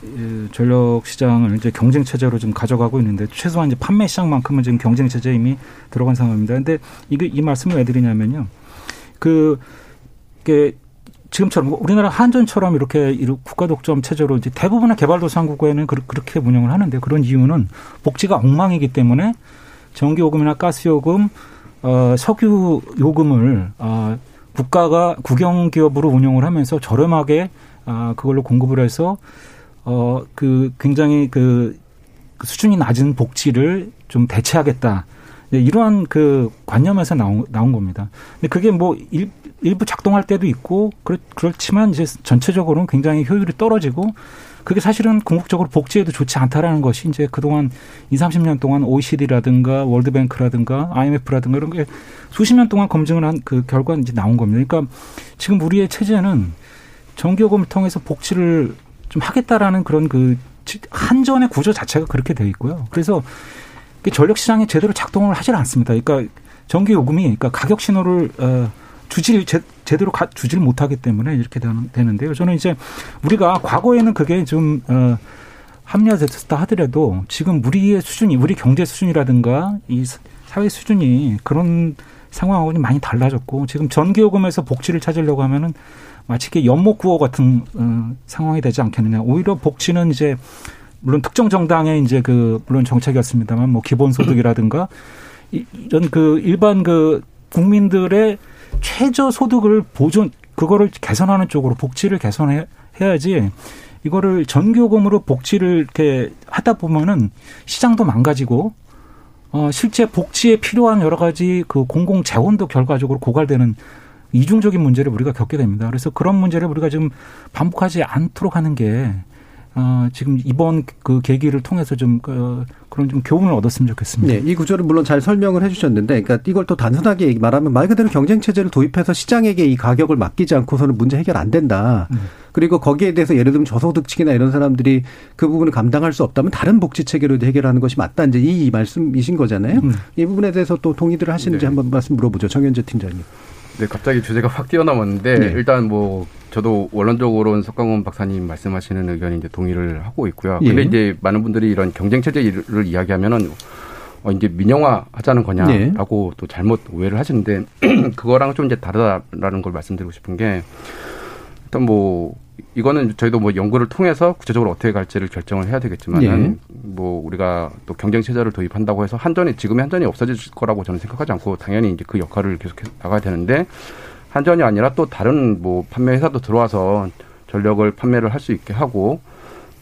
전력 시장을 이제 경쟁 체제로 좀 가져가고 있는데 최소한 이제 판매 시장만큼은 지금 경쟁 체제에 이미 들어간 상황입니다. 근데 이게 이 말씀을 왜 드리냐면요. 그, 이게 지금처럼 우리나라 한전처럼 이렇게 국가 독점 체제로 이제 대부분의 개발도상국에는 그렇게 운영을 하는데 그런 이유는 복지가 엉망이기 때문에 전기요금이나 가스요금, 어, 석유요금을, 어, 국가가 국영기업으로 운영을 하면서 저렴하게 아, 그걸로 공급을 해서, 어, 그, 굉장히 그, 수준이 낮은 복지를 좀 대체하겠다. 이러한 그 관념에서 나온, 나온 겁니다. 근데 그게 뭐 일, 일부 작동할 때도 있고, 그렇, 그렇지만 이제 전체적으로는 굉장히 효율이 떨어지고, 그게 사실은 궁극적으로 복지에도 좋지 않다라는 것이 이제 그동안 이삼십 년 동안 오이시디라든가 월드뱅크라든가 아이엠에프라든가 이런 게 수십 년 동안 검증을 한 그 결과 이제 나온 겁니다. 그러니까 지금 우리의 체제는 전기요금을 통해서 복지를 좀 하겠다라는 그런 그 한전의 구조 자체가 그렇게 되어 있고요. 그래서 전력 시장이 제대로 작동을 하질 않습니다. 그러니까 전기요금이 그러니까 가격 신호를 주질 제대로 주질 못하기 때문에 이렇게 되는데요. 저는 이제 우리가 과거에는 그게 좀 합리화됐었다 하더라도 지금 우리의 수준이 우리 경제 수준이라든가 이 사회 수준이 그런 상황하고는 많이 달라졌고 지금 전기요금에서 복지를 찾으려고 하면은. 마치 이렇게 연목구호 같은 어, 상황이 되지 않겠느냐. 오히려 복지는 이제 물론 특정 정당의 이제 그 물론 정책이었습니다만 뭐 기본소득이라든가 이런 그 일반 그 국민들의 최저 소득을 보존 그거를 개선하는 쪽으로 복지를 개선해야지 이거를 전기요금으로 복지를 이렇게 하다 보면은 시장도 망가지고 어, 실제 복지에 필요한 여러 가지 그 공공 재원도 결과적으로 고갈되는. 이중적인 문제를 우리가 겪게 됩니다. 그래서 그런 문제를 우리가 지금 반복하지 않도록 하는 게 어, 지금 이번 그 계기를 통해서 좀 어, 그런 좀 교훈을 얻었으면 좋겠습니다. 네, 이 구조를 물론 잘 설명을 해주셨는데, 그러니까 이걸 또 단순하게 말하면 말 그대로 경쟁 체제를 도입해서 시장에게 이 가격을 맡기지 않고서는 문제 해결 안 된다. 네. 그리고 거기에 대해서 예를 들면 저소득층이나 이런 사람들이 그 부분을 감당할 수 없다면 다른 복지 체계로 해결하는 것이 맞다. 이제 이 말씀이신 거잖아요. 네. 이 부분에 대해서 또 동의들을 하시는지 네. 한번 말씀 물어보죠, 정현재 팀장님. 네, 갑자기 주제가 확 뛰어넘었는데 네. 일단 뭐 저도 원론적으로는 석광훈 박사님 말씀하시는 의견에 이제 동의를 하고 있고요. 그런데 예. 이제 많은 분들이 이런 경쟁 체제를 이야기하면은 어 이제 민영화하자는 거냐라고 예. 또 잘못 오해를 하시는데 그거랑 좀 이제 다르다라는 걸 말씀드리고 싶은 게 일단 뭐 이거는 저희도 뭐 연구를 통해서 구체적으로 어떻게 갈지를 결정을 해야 되겠지만은 예. 뭐 우리가 또 경쟁 체제를 도입한다고 해서 한전이 지금의 한전이 없어질 거라고 저는 생각하지 않고 당연히 이제 그 역할을 계속 나가야 되는데 한전이 아니라 또 다른 뭐 판매 회사도 들어와서 전력을 판매를 할 수 있게 하고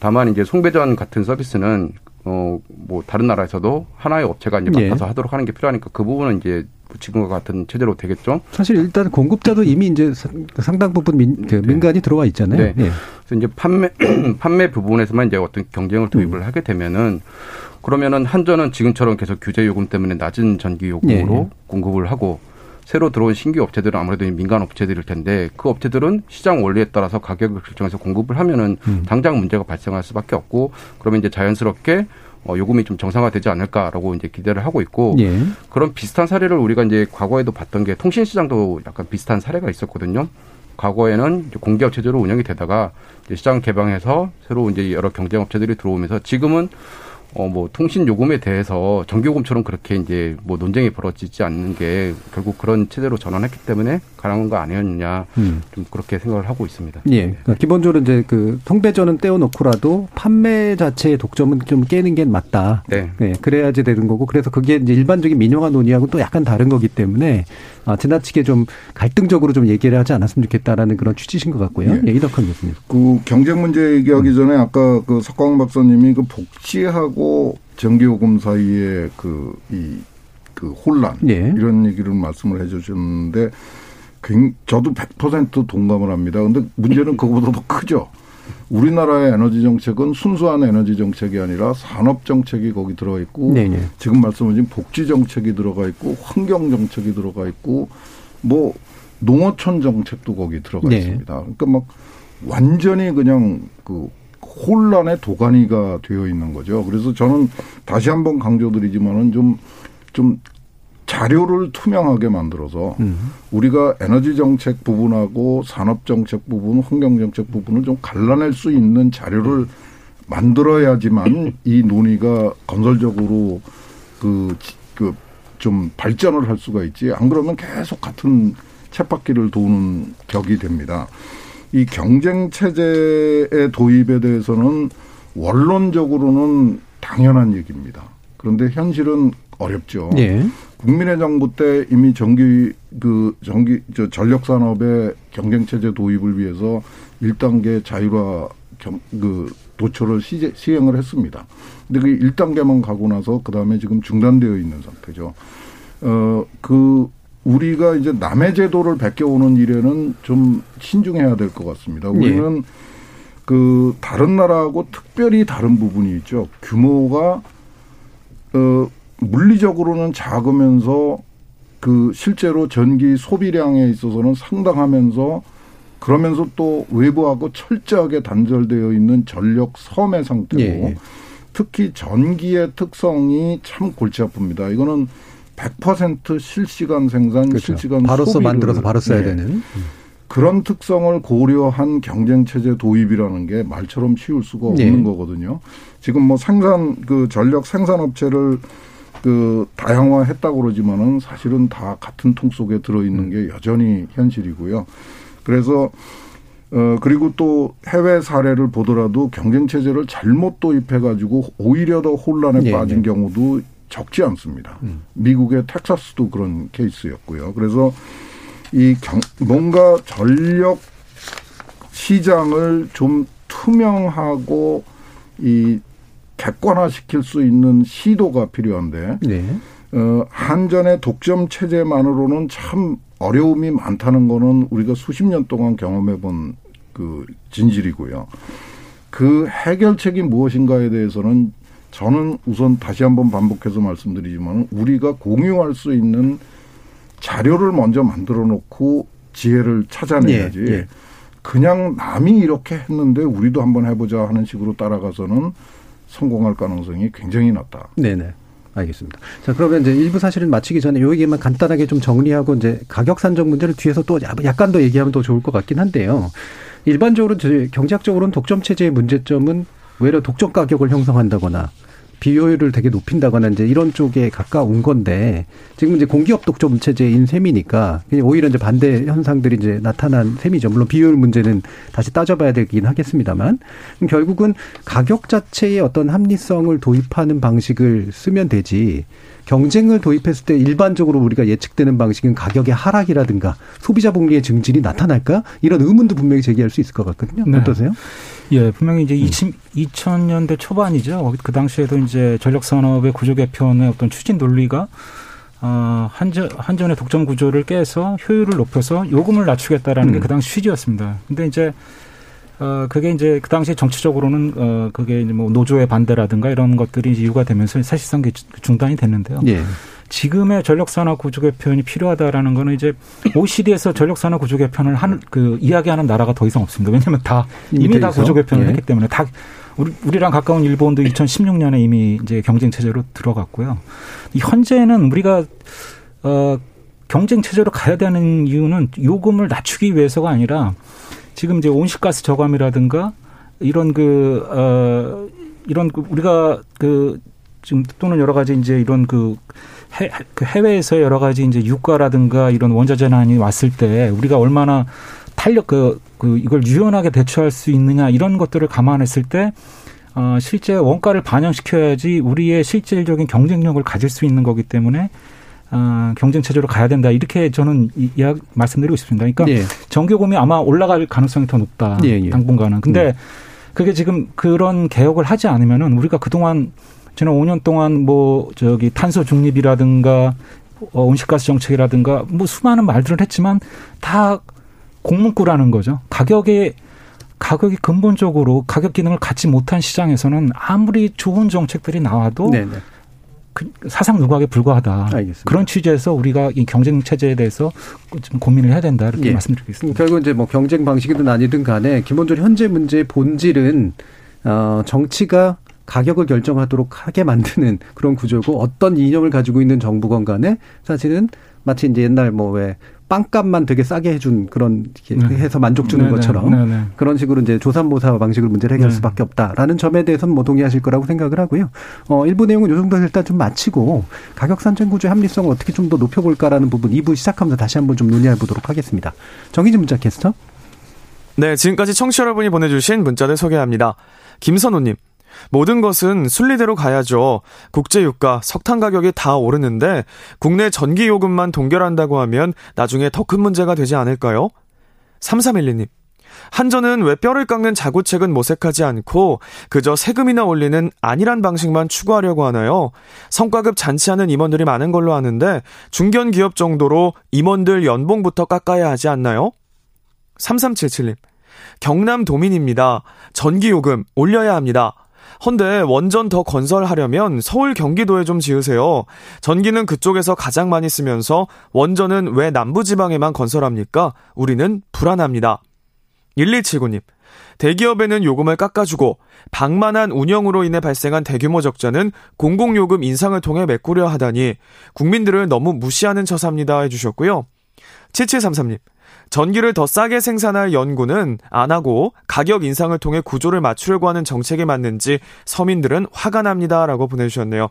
다만 이제 송배전 같은 서비스는 어 뭐 다른 나라에서도 하나의 업체가 이제 맡아서 예. 하도록 하는 게 필요하니까 그 부분은 이제 지금과 같은 체제로 되겠죠. 사실 일단 공급자도 이미 이제 상당 부분 민, 그 민간이 네. 들어와 있잖아요. 네. 네. 그래서 이제 판매 판매 부분에서만 이제 어떤 경쟁을 도입을 음. 하게 되면은 그러면은 한전은 지금처럼 계속 규제 요금 때문에 낮은 전기 요금으로 네. 공급을 하고 새로 들어온 신규 업체들은 아무래도 민간 업체들일 텐데 그 업체들은 시장 원리에 따라서 가격을 결정해서 공급을 하면은 음. 당장 문제가 발생할 수밖에 없고 그러면 이제 자연스럽게 어, 요금이 좀 정상화되지 않을까라고 이제 기대를 하고 있고 예. 그런 비슷한 사례를 우리가 이제 과거에도 봤던 게 통신 시장도 약간 비슷한 사례가 있었거든요. 과거에는 이제 공기업 체제로 운영이 되다가 이제 시장 개방해서 새로 이제 여러 경쟁 업체들이 들어오면서 지금은 어, 뭐 통신 요금에 대해서 전기요금처럼 그렇게 이제 뭐 논쟁이 벌어지지 않는 게 결국 그런 체제로 전환했기 때문에 가능한 거 아니었느냐 음. 좀 그렇게 생각을 하고 있습니다. 예. 그러니까 기본적으로 이제 그 통배전은 떼어놓고라도 판매 자체의 독점은 좀 깨는 게 맞다. 네. 네. 그래야지 되는 거고 그래서 그게 이제 일반적인 민영화 논의하고 또 약간 다른 거기 때문에 아, 지나치게 좀 갈등적으로 좀 얘기를 하지 않았으면 좋겠다라는 그런 취지신 것 같고요. 예. 예, 이덕환 교수님. 그 경쟁 문제 얘기하기 전에 아까 그 석광훈 박사님이 그 복지하고 전기요금 사이의 그, 이, 그 혼란 네. 이런 얘기를 말씀을 해 주셨는데 저도 백 퍼센트 동감을 합니다. 그런데 문제는 그거보다 더 크죠. 우리나라의 에너지 정책은 순수한 에너지 정책이 아니라 산업 정책이 거기 들어가 있고 네, 네. 지금 말씀하신 복지 정책이 들어가 있고 환경 정책이 들어가 있고 뭐 농어촌 정책도 거기 들어가 네. 있습니다. 그러니까 막 완전히 그냥 그 혼란의 도가니가 되어 있는 거죠. 그래서 저는 다시 한번 강조드리지만은 좀, 좀 자료를 투명하게 만들어서 음. 우리가 에너지 정책 부분하고 산업 정책 부분, 환경 정책 부분을 좀 갈라낼 수 있는 자료를 만들어야지만 이 논의가 건설적으로 그, 그 좀 발전을 할 수가 있지. 안 그러면 계속 같은 쳇바퀴를 도는 격이 됩니다. 이 경쟁 체제의 도입에 대해서는 원론적으로는 당연한 얘기입니다. 그런데 현실은 어렵죠. 예. 국민의 정부 때 이미 전기 그 전기 저 전력 산업의 경쟁 체제 도입을 위해서 일 단계 자율화 경, 그 도처를 시제, 시행을 했습니다. 근데 그 일 단계만 가고 나서 그다음에 지금 중단되어 있는 상태죠. 어, 그 우리가 이제 남의 제도를 베껴오는 일에는 좀 신중해야 될 것 같습니다. 우리는 예. 그 다른 나라하고 특별히 다른 부분이 있죠. 규모가 어, 물리적으로는 작으면서 그 실제로 전기 소비량에 있어서는 상당하면서 그러면서 또 외부하고 철저하게 단절되어 있는 전력 섬의 상태고 예. 특히 전기의 특성이 참 골치 아픕니다. 이거는 백 퍼센트 실시간 생산, 그렇죠. 실시간 바로서 소비를. 만들어서 바로 써야 네. 되는. 그런 특성을 고려한 경쟁체제 도입이라는 게 말처럼 쉬울 수가 없는 네. 거거든요. 지금 뭐 생산, 그 전력 생산업체를 그 다양화했다고 그러지만은 사실은 다 같은 통 속에 들어있는 음. 게 여전히 현실이고요. 그래서, 어, 그리고 또 해외 사례를 보더라도 경쟁체제를 잘못 도입해가지고 오히려 더 혼란에 네. 빠진 네. 경우도 적지 않습니다. 음. 미국의 텍사스도 그런 케이스였고요. 그래서 이 경, 뭔가 전력 시장을 좀 투명하고 이 객관화시킬 수 있는 시도가 필요한데 네. 어, 한전의 독점 체제만으로는 참 어려움이 많다는 거는 우리가 수십 년 동안 경험해본 그 진실이고요. 그 해결책이 무엇인가에 대해서는 저는 우선 다시 한번 반복해서 말씀드리지만 우리가 공유할 수 있는 자료를 먼저 만들어 놓고 지혜를 찾아내야지 예, 예. 그냥 남이 이렇게 했는데 우리도 한번 해보자 하는 식으로 따라가서는 성공할 가능성이 굉장히 낮다. 네네. 알겠습니다. 자, 그러면 이제 일부 사실은 마치기 전에 요 얘기만 간단하게 좀 정리하고 이제 가격 산정 문제를 뒤에서 또 약간 더 얘기하면 더 좋을 것 같긴 한데요. 일반적으로 경제학적으로는 독점 체제의 문제점은 외려 독점 가격을 형성한다거나 비효율을 되게 높인다거나 이제 이런 쪽에 가까운 건데, 지금 이제 공기업 독점 체제인 셈이니까 오히려 이제 반대 현상들이 이제 나타난 셈이죠. 물론 비효율 문제는 다시 따져봐야 되긴 하겠습니다만, 결국은 가격 자체의 어떤 합리성을 도입하는 방식을 쓰면 되지, 경쟁을 도입했을 때 일반적으로 우리가 예측되는 방식은 가격의 하락이라든가 소비자 복리의 증진이 나타날까? 이런 의문도 분명히 제기할 수 있을 것 같거든요. 네. 어떠세요? 예, 분명히 이제 음. 이천 년대 초반이죠. 그 당시에도 이제 전력 산업의 구조 개편의 어떤 추진 논리가 어, 한전, 한전의 독점 구조를 깨서 효율을 높여서 요금을 낮추겠다라는 음. 게 그 당시 취지였습니다. 근데 이제 어, 그게 이제 그 당시 정치적으로는, 어, 그게 이제 뭐 노조의 반대라든가 이런 것들이 이제 이유가 되면서 사실상 중단이 됐는데요. 예. 지금의 전력산업 구조 개편이 필요하다라는 거는 이제 오이시디에서 전력산업 구조 개편을 한, 그, 이야기하는 나라가 더 이상 없습니다. 왜냐면 다, 이미, 이미 다 구조 개편을 예. 했기 때문에 다, 우리, 우리랑 가까운 일본도 이천십육 년에 이미 이제 경쟁체제로 들어갔고요. 현재는 우리가, 어, 경쟁체제로 가야 되는 이유는 요금을 낮추기 위해서가 아니라 지금 이제 온실가스 저감이라든가 이런 그, 어, 이런 그 우리가 그 지금 또는 여러 가지 이제 이런 그 해외에서 여러 가지 이제 유가라든가 이런 원자재난이 왔을 때 우리가 얼마나 탄력 그, 그 이걸 유연하게 대처할 수 있느냐 이런 것들을 감안했을 때 어, 실제 원가를 반영시켜야지 우리의 실질적인 경쟁력을 가질 수 있는 거기 때문에 어, 경쟁체제로 가야 된다. 이렇게 저는 이, 이, 말씀드리고 싶습니다. 그러니까 예. 정규요금이 아마 올라갈 가능성이 더 높다. 예, 예. 당분간은. 근데 예. 그게 지금 그런 개혁을 하지 않으면은 우리가 그동안 지난 오 년 동안 뭐 저기 탄소 중립이라든가 어, 온실가스 정책이라든가 뭐 수많은 말들을 했지만 다 공문구라는 거죠. 가격에 가격이 근본적으로 가격 기능을 갖지 못한 시장에서는 아무리 좋은 정책들이 나와도 네, 네. 사상 누각에 불과하다. 알겠습니다. 그런 취지에서 우리가 이 경쟁 체제에 대해서 좀 고민을 해야 된다 이렇게 예. 말씀드리겠습니다. 결국 이제 뭐 경쟁 방식이든 아니든 간에 기본적으로 현재 문제의 본질은 어, 정치가 가격을 결정하도록 하게 만드는 그런 구조고, 어떤 이념을 가지고 있는 정부건 간에 사실은 마치 이제 옛날 뭐 왜 빵값만 되게 싸게 해준 그런 네. 해서 만족 주는 네. 것처럼 네. 네. 그런 식으로 이제 조삼모사 방식으로 문제를 해결할 네. 수밖에 없다라는 점에 대해서는 뭐 동의하실 거라고 생각을 하고요. 어, 일부 내용은 요 정도에서 일단 좀 마치고 가격 산정 구조의 합리성을 어떻게 좀 더 높여볼까라는 부분 이 부 시작하면서 다시 한번 좀 논의해보도록 하겠습니다. 정희진 문자 캐스터. 네, 지금까지 청취자 여러분이 보내주신 문자를 소개합니다. 김선호님. 모든 것은 순리대로 가야죠. 국제유가, 석탄 가격이 다 오르는데 국내 전기요금만 동결한다고 하면 나중에 더 큰 문제가 되지 않을까요? 삼삼일이님. 한전은 왜 뼈를 깎는 자구책은 모색하지 않고 그저 세금이나 올리는 안일한 방식만 추구하려고 하나요? 성과급 잔치하는 임원들이 많은 걸로 아는데 중견기업 정도로 임원들 연봉부터 깎아야 하지 않나요? 삼삼칠칠님. 경남도민입니다. 전기요금 올려야 합니다. 헌데 원전 더 건설하려면 서울 경기도에 좀 지으세요. 전기는 그쪽에서 가장 많이 쓰면서 원전은 왜 남부지방에만 건설합니까? 우리는 불안합니다. 일이칠구님. 대기업에는 요금을 깎아주고 방만한 운영으로 인해 발생한 대규모 적자는 공공요금 인상을 통해 메꾸려 하다니 국민들을 너무 무시하는 처사입니다 해주셨고요. 칠칠삼삼님. 전기를 더 싸게 생산할 연구는 안 하고 가격 인상을 통해 구조를 맞추려고 하는 정책에 맞는지 서민들은 화가 납니다. 라고 보내주셨네요.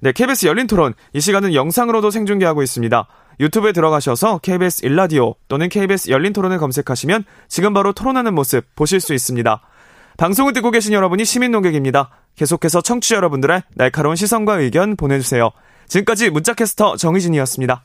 네, 케이비에스 열린 토론. 이 시간은 영상으로도 생중계하고 있습니다. 유튜브에 들어가셔서 케이비에스 일라디오 또는 케이비에스 열린 토론을 검색하시면 지금 바로 토론하는 모습 보실 수 있습니다. 방송을 듣고 계신 여러분이 시민 논객입니다. 계속해서 청취자 여러분들의 날카로운 시선과 의견 보내주세요. 지금까지 문자캐스터 정희진이었습니다.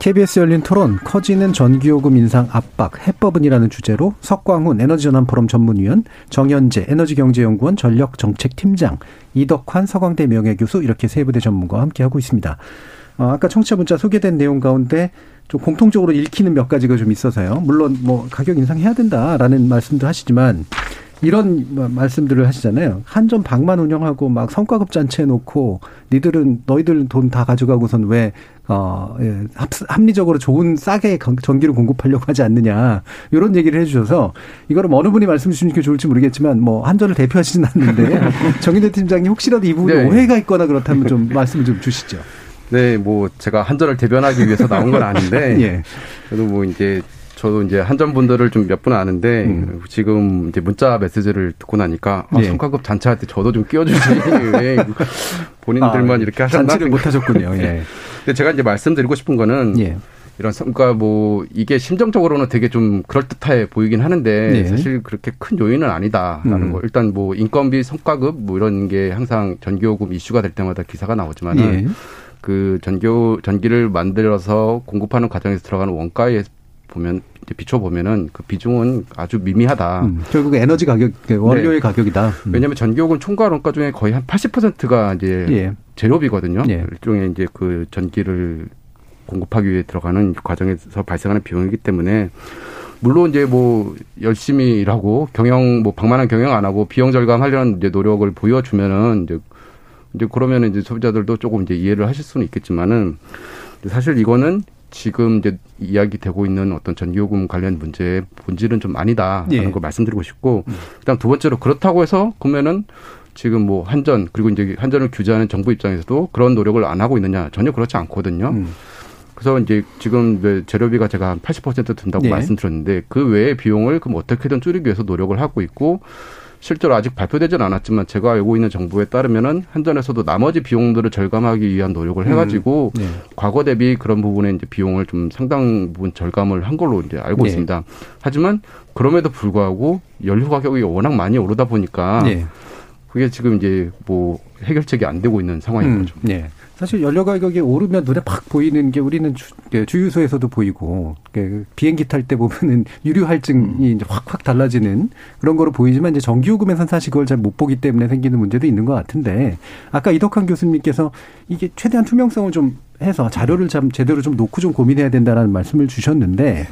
케이비에스 열린 토론, 커지는 전기요금 인상 압박, 해법은이라는 주제로 석광훈 에너지전환포럼 전문위원, 정현재 에너지경제연구원 전력정책팀장, 이덕환 서강대 명예교수 이렇게 세 분의 전문가와 함께하고 있습니다. 아까 청취자 문자 소개된 내용 가운데 좀 공통적으로 읽히는 몇 가지가 좀 있어서요. 물론 뭐 가격 인상해야 된다라는 말씀도 하시지만 이런 말씀들을 하시잖아요. 한전 방만 운영하고 막 성과급 잔치해 놓고 니들은 너희들 돈 다 가져가고선 왜 어, 예, 합리적으로 좋은 싸게 전기를 공급하려고 하지 않느냐 이런 얘기를 해주셔서 이거를 어느 분이 말씀 주시는 게 좋을지 모르겠지만 뭐 한전을 대표하시진 않는데 정인대 팀장님 혹시라도 이 부분에 네. 오해가 있거나 그렇다면 좀 말씀을 좀 주시죠. 네, 뭐 제가 한전을 대변하기 위해서 나온 건 아닌데 예. 그래도 뭐 이제. 저도 이제 한전 분들을 좀 몇 분 아는데 음. 지금 이제 문자 메시지를 듣고 나니까 아, 예. 성과급 잔치할 때 저도 좀 끼워주지 왜 본인들만 아, 이렇게 하셨나 잔치를 못 하셨군요. 예. 근데 제가 이제 말씀드리고 싶은 거는 예. 이런 성과 뭐 이게 심정적으로는 되게 좀 그럴 듯해 보이긴 하는데 예. 사실 그렇게 큰 요인은 아니다라는 음. 거. 일단 뭐 인건비, 성과급 뭐 이런 게 항상 전기요금 이슈가 될 때마다 기사가 나오지만은 예. 그 전기요 전기를 만들어서 공급하는 과정에서 들어가는 원가에 보면 이제 비춰보면은 그 비중은 아주 미미하다. 음, 결국 에너지 가격, 원료의 네. 가격이다. 음. 왜냐하면 전기요금 총괄 원가 중에 거의 한 팔십 퍼센트가 이제 예. 재료비거든요. 예. 일종의 이제 그 전기를 공급하기 위해 들어가는 과정에서 발생하는 비용이기 때문에 물론 이제 뭐 열심히 일하고 경영 뭐 방만한 경영 안 하고 비용 절감하려는 이제 노력을 보여주면은 이제 이제 그러면 이제 소비자들도 조금 이제 이해를 하실 수는 있겠지만은 사실 이거는 지금 이제 이야기되고 있는 어떤 전기요금 관련 문제의 본질은 좀 아니다라는 예. 걸 말씀드리고 싶고 일단 두 번째로 그렇다고 해서 그러면은 지금 뭐 한전 그리고 이제 한전을 규제하는 정부 입장에서도 그런 노력을 안 하고 있느냐 전혀 그렇지 않거든요. 음. 그래서 이제 지금 재료비가 제가 한 팔십 퍼센트 든다고 예. 말씀드렸는데 그 외의 비용을 그럼 어떻게든 줄이기 위해서 노력을 하고 있고 실제로 아직 발표되지는 않았지만 제가 알고 있는 정보에 따르면은 한전에서도 나머지 비용들을 절감하기 위한 노력을 해가지고 음, 네. 과거 대비 그런 부분에 이제 비용을 좀 상당 부분 절감을 한 걸로 이제 알고 네. 있습니다. 하지만 그럼에도 불구하고 연료 가격이 워낙 많이 오르다 보니까 네. 그게 지금 이제 뭐 해결책이 안 되고 있는 상황인 음, 거죠. 네. 사실 연료 가격이 오르면 눈에 팍 보이는 게 우리는 주, 주유소에서도 보이고 비행기 탈 때 보면은 유류 할증이 이제 확확 달라지는 그런 거로 보이지만 이제 전기요금에선 사실 그걸 잘 못 보기 때문에 생기는 문제도 있는 것 같은데 아까 이덕환 교수님께서 이게 최대한 투명성을 좀 해서 자료를 참 제대로 좀 놓고 좀 고민해야 된다라는 말씀을 주셨는데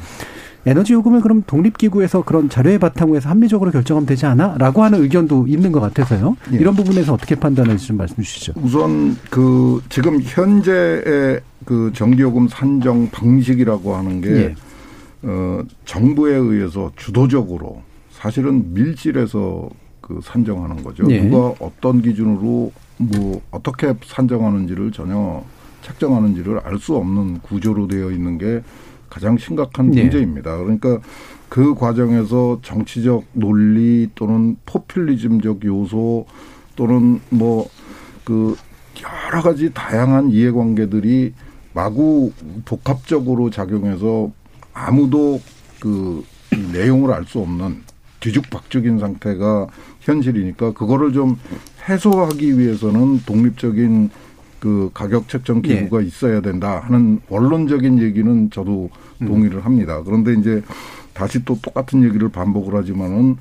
에너지 요금을 그럼 독립기구에서 그런 자료의 바탕으로 해서 합리적으로 결정하면 되지 않아? 라고 하는 의견도 있는 것 같아서요. 예. 이런 부분에서 어떻게 판단하는지 좀 말씀 주시죠. 우선 그 지금 현재의 그 전기요금 산정 방식이라고 하는 게 예. 어, 정부에 의해서 주도적으로 사실은 밀실에서 그 산정하는 거죠. 예. 누가 어떤 기준으로 뭐 어떻게 산정하는지를 전혀 책정하는지를 알 수 없는 구조로 되어 있는 게 가장 심각한 네. 문제입니다. 그러니까 그 과정에서 정치적 논리 또는 포퓰리즘적 요소 또는 뭐 그 여러 가지 다양한 이해관계들이 마구 복합적으로 작용해서 아무도 그 내용을 알 수 없는 뒤죽박죽인 상태가 현실이니까 그거를 좀 해소하기 위해서는 독립적인 그 가격 책정 기구가 예. 있어야 된다 하는 원론적인 얘기는 저도 동의를 음. 합니다. 그런데 이제 다시 또 똑같은 얘기를 반복을 하지만은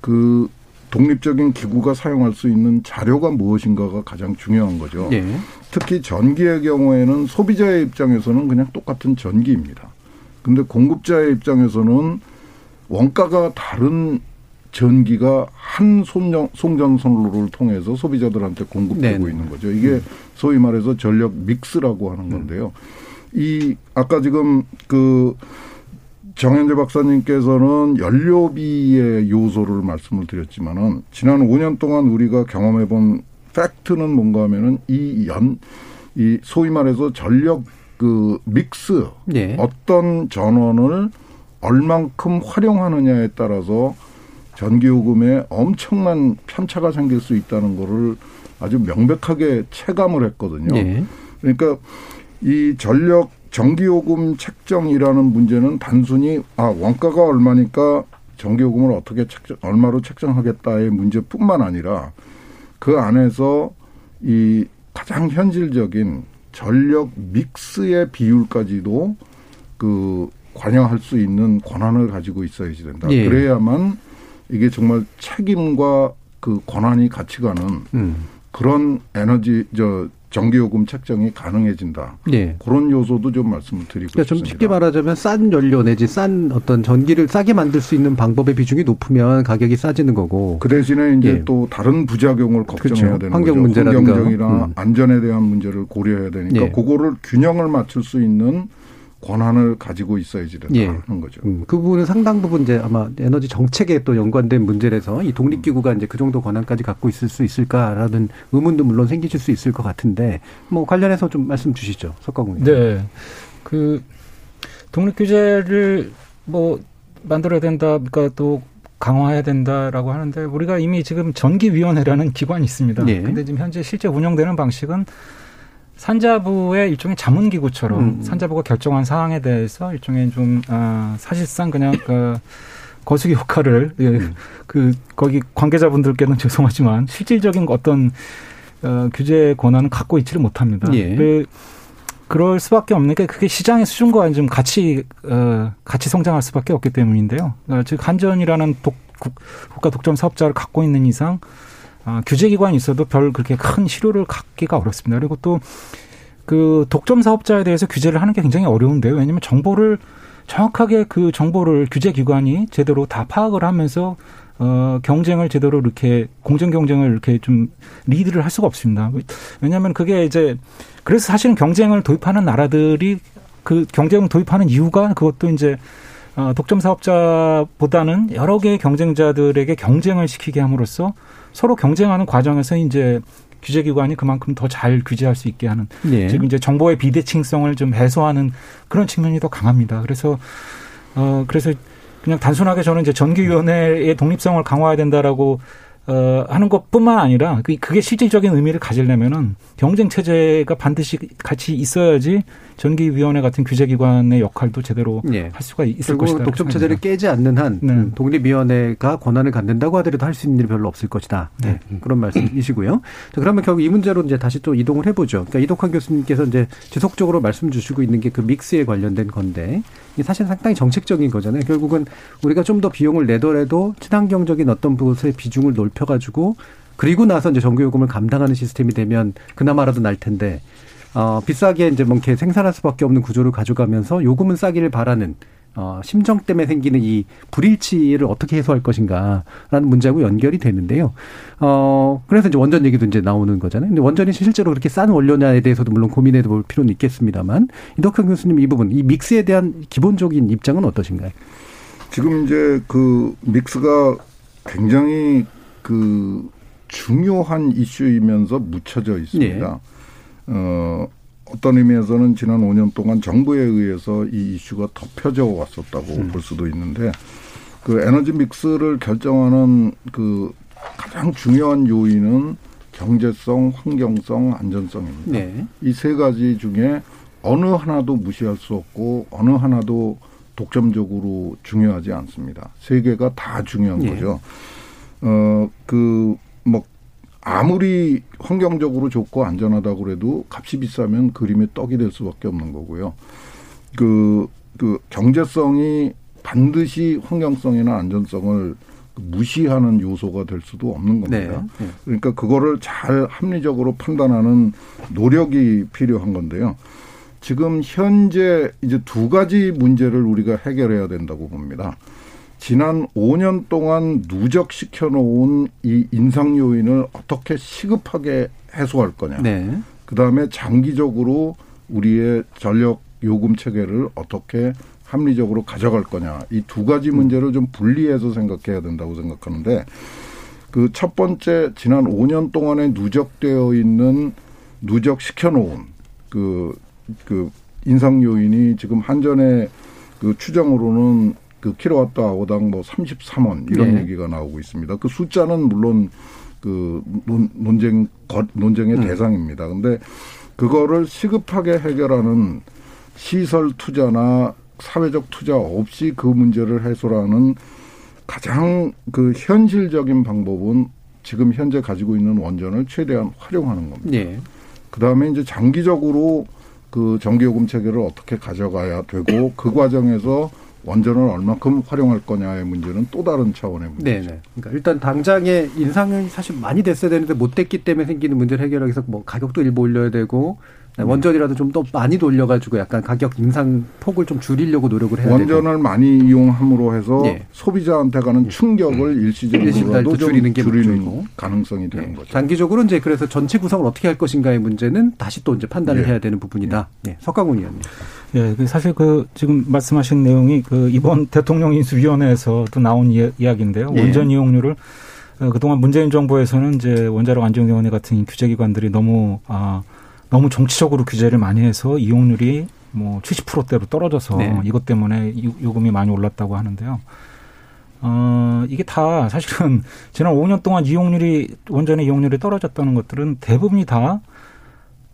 그 독립적인 기구가 사용할 수 있는 자료가 무엇인가가 가장 중요한 거죠. 예. 특히 전기의 경우에는 소비자의 입장에서는 그냥 똑같은 전기입니다. 근데 공급자의 입장에서는 원가가 다른 전기가 한 송전선로를 통해서 소비자들한테 공급되고 네네. 있는 거죠. 이게 소위 말해서 전력 믹스라고 하는 건데요. 음. 이 아까 지금 그 정현재 박사님께서는 연료비의 요소를 말씀을 드렸지만은 지난 오 년 동안 우리가 경험해본 팩트는 뭔가 하면은 이 연, 이 소위 말해서 전력 그 믹스 네. 어떤 전원을 얼만큼 활용하느냐에 따라서 전기요금에 엄청난 편차가 생길 수 있다는 거를 아주 명백하게 체감을 했거든요. 네. 그러니까 이 전력 전기요금 책정이라는 문제는 단순히 아 원가가 얼마니까 전기요금을 어떻게 책정, 얼마로 책정하겠다의 문제뿐만 아니라 그 안에서 이 가장 현실적인 전력 믹스의 비율까지도 그 관여할 수 있는 권한을 가지고 있어야지 된다. 네. 그래야만 이게 정말 책임과 그 권한이 같이 가는 음. 그런 에너지 저 전기요금 책정이 가능해진다. 네. 그런 요소도 좀 말씀을 드리고 그러니까 싶습니다. 좀 쉽게 말하자면 싼 연료 내지 싼 어떤 전기를 싸게 만들 수 있는 방법의 비중이 높으면 가격이 싸지는 거고. 그 대신에 이제 예. 또 다른 부작용을 걱정해야 그렇죠. 되는 환경 거죠. 문제라든가. 환경적이나 음. 안전에 대한 문제를 고려해야 되니까 예. 그거를 균형을 맞출 수 있는 권한을 가지고 있어야지 된다는 예. 거죠. 음, 그 부분은 상당 부분 이제 아마 에너지 정책에 또 연관된 문제라서 이 독립기구가 이제 그 정도 권한까지 갖고 있을 수 있을까라는 의문도 물론 생기실 수 있을 것 같은데 뭐 관련해서 좀 말씀 주시죠, 석광훈. 네, 그 독립규제를 뭐 만들어야 된다, 그러니까 또 강화해야 된다라고 하는데 우리가 이미 지금 전기위원회라는 기관이 있습니다. 그런데 예. 지금 현재 실제 운영되는 방식은 산자부의 일종의 자문기구처럼 음. 산자부가 결정한 사항에 대해서 일종의 좀 아, 사실상 그냥 그 거수기 효과를 예, 음. 그 거기 관계자분들께는 죄송하지만 실질적인 어떤 어, 규제 권한은 갖고 있지를 못합니다. 예. 그, 그럴 수밖에 없는 게 그게 시장의 수준과 좀 같이 어, 같이 성장할 수밖에 없기 때문인데요. 그러니까 즉 한전이라는 독, 국, 국가 독점 사업자를 갖고 있는 이상. 아, 규제기관이 있어도 별 그렇게 큰 실효를 갖기가 어렵습니다. 그리고 또 그 독점 사업자에 대해서 규제를 하는 게 굉장히 어려운데요. 왜냐하면 정보를 정확하게 그 정보를 규제기관이 제대로 다 파악을 하면서 어, 경쟁을 제대로 이렇게 공정 경쟁을 이렇게 좀 리드를 할 수가 없습니다. 왜냐하면 그게 이제 그래서 사실은 경쟁을 도입하는 나라들이 그 경쟁을 도입하는 이유가 그것도 이제 어, 독점 사업자보다는 여러 개의 경쟁자들에게 경쟁을 시키게 함으로써 서로 경쟁하는 과정에서 이제 규제기관이 그만큼 더 잘 규제할 수 있게 하는 네. 즉 이제 정보의 비대칭성을 좀 해소하는 그런 측면이 더 강합니다. 그래서 어 그래서 그냥 단순하게 저는 이제 전기위원회의 독립성을 강화해야 된다라고 어 하는 것뿐만 아니라 그게 실질적인 의미를 가지려면은 경쟁 체제가 반드시 같이 있어야지 전기위원회 같은 규제기관의 역할도 제대로 네. 할 수가 있을 것이다. 결국 독점 체제를 깨지 않는 한 네. 독립위원회가 권한을 갖는다고 하더라도 할 수 있는 일이 별로 없을 것이다. 네. 네. 그런 말씀이시고요. 자, 그러면 결국 이 문제로 이제 다시 또 이동을 해보죠. 그러니까 이덕환 교수님께서 이제 지속적으로 말씀 주시고 있는 게 그 믹스에 관련된 건데 이게 사실 상당히 정책적인 거잖아요. 결국은 우리가 좀 더 비용을 내더라도 친환경적인 어떤 부분의 비중을 넓 펴가지고 그리고 나서 이제 전기요금을 감당하는 시스템이 되면 그나마라도 날 텐데 어, 비싸게 이제 뭐 이렇게 생산할 수밖에 없는 구조를 가져가면서 요금은 싸기를 바라는 어, 심정 때문에 생기는 이 불일치를 어떻게 해소할 것인가라는 문제하고 연결이 되는데요. 어, 그래서 이제 원전 얘기도 이제 나오는 거잖아요. 근데 원전이 실제로 그렇게 싼 원료냐에 대해서도 물론 고민해 볼 필요는 있겠습니다만 이덕환 교수님 이 부분 이 믹스에 대한 기본적인 입장은 어떠신가요? 지금 이제 그 믹스가 굉장히 그 중요한 이슈이면서 묻혀져 있습니다. 예. 어, 어떤 의미에서는 지난 오 년 동안 정부에 의해서 이 이슈가 덮여져 왔었다고 음. 볼 수도 있는데 그 에너지 믹스를 결정하는 그 가장 중요한 요인은 경제성, 환경성, 안전성입니다. 네. 이 세 가지 중에 어느 하나도 무시할 수 없고 어느 하나도 독점적으로 중요하지 않습니다. 세 개가 다 중요한 예. 거죠. 어, 그, 뭐, 아무리 환경적으로 좋고 안전하다고 해도 값이 비싸면 그림의 떡이 될 수밖에 없는 거고요. 그, 그 경제성이 반드시 환경성이나 안전성을 무시하는 요소가 될 수도 없는 겁니다. 네. 그러니까 그거를 잘 합리적으로 판단하는 노력이 필요한 건데요. 지금 현재 이제 두 가지 문제를 우리가 해결해야 된다고 봅니다. 지난 오 년 동안 누적시켜 놓은 이 인상 요인을 어떻게 시급하게 해소할 거냐. 네. 그다음에 장기적으로 우리의 전력 요금 체계를 어떻게 합리적으로 가져갈 거냐. 이 두 가지 문제를 좀 분리해서 생각해야 된다고 생각하는데 그 첫 번째 지난 오 년 동안에 누적되어 있는 누적시켜 놓은 그, 그 인상 요인이 지금 한전의 그 추정으로는 그 킬로와트아워당 뭐 삼십삼 원 이런 네. 얘기가 나오고 있습니다. 그 숫자는 물론 그 논, 논쟁 논쟁의 음. 대상입니다. 그런데 그거를 시급하게 해결하는 시설 투자나 사회적 투자 없이 그 문제를 해소하는 가장 그 현실적인 방법은 지금 현재 가지고 있는 원전을 최대한 활용하는 겁니다. 네. 그 다음에 이제 장기적으로 그 전기요금 체계를 어떻게 가져가야 되고 그 과정에서 원전을 얼마큼 활용할 거냐의 문제는 또 다른 차원의 문제죠. 네네. 그러니까 일단 당장의 인상은 사실 많이 됐어야 되는데 못 됐기 때문에 생기는 문제를 해결하기 위해서 뭐 가격도 일부 올려야 되고 음. 원전이라도 좀 더 많이 돌려가지고 약간 가격 인상 폭을 좀 줄이려고 노력을 해야 돼요. 원전을 되고. 많이 이용함으로 해서 네. 소비자한테 가는 충격을 음. 일시적으로라도 줄이는 게 줄이는 가능성이 되는 네. 거죠. 장기적으로 이제 그래서 전체 구성을 어떻게 할 것인가의 문제는 다시 또 이제 판단을 네. 해야 되는 부분이다. 네. 네. 석광훈 의원님. 예, 네. 사실 그 지금 말씀하신 내용이 그 이번 대통령 인수위원회에서 또 나온 이야기인데요. 네. 원전 이용률을 그동안 문재인 정부에서는 이제 원자력 안전위원회 같은 규제기관들이 너무 아 너무 정치적으로 규제를 많이 해서 이용률이 뭐 칠십 퍼센트대로 떨어져서 네. 이것 때문에 요금이 많이 올랐다고 하는데요. 어, 이게 다 사실은 지난 오 년 동안 이용률이, 원전의 이용률이 떨어졌다는 것들은 대부분이 다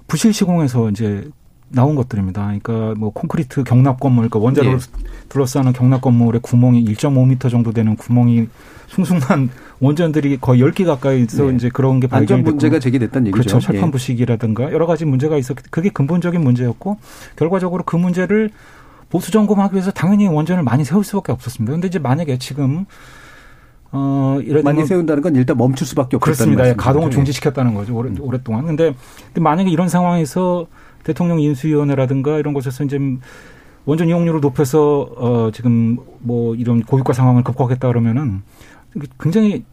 부실 시공에서 이제 나온 것들입니다. 그러니까 뭐 콘크리트 경납 건물, 그러니까 원자로를 네. 둘러싸는 경납 건물의 구멍이 일 점 오 미터 정도 되는 구멍이 숭숭한 원전들이 거의 열 개 가까이서 네. 이제 그런 게 발견됐고. 안전 문제가 제기됐다는 얘기죠. 그렇죠. 철판 부식이라든가 여러 가지 문제가 있었기 때문에 그게 근본적인 문제였고 결과적으로 그 문제를 보수 점검하기 위해서 당연히 원전을 많이 세울 수밖에 없었습니다. 그런데 이제 만약에 지금 어, 이런 많이 세운다는 건 일단 멈출 수밖에 없었다는 거죠. 그렇습니다. 가동을 중지시켰다는 거죠. 오래, 음. 오랫동안. 그런데 만약에 이런 상황에서 대통령 인수위원회라든가 이런 곳에서 이제 원전 이용률을 높여서 어, 지금 뭐 이런 고유가 상황을 극복하겠다 그러면은 굉장히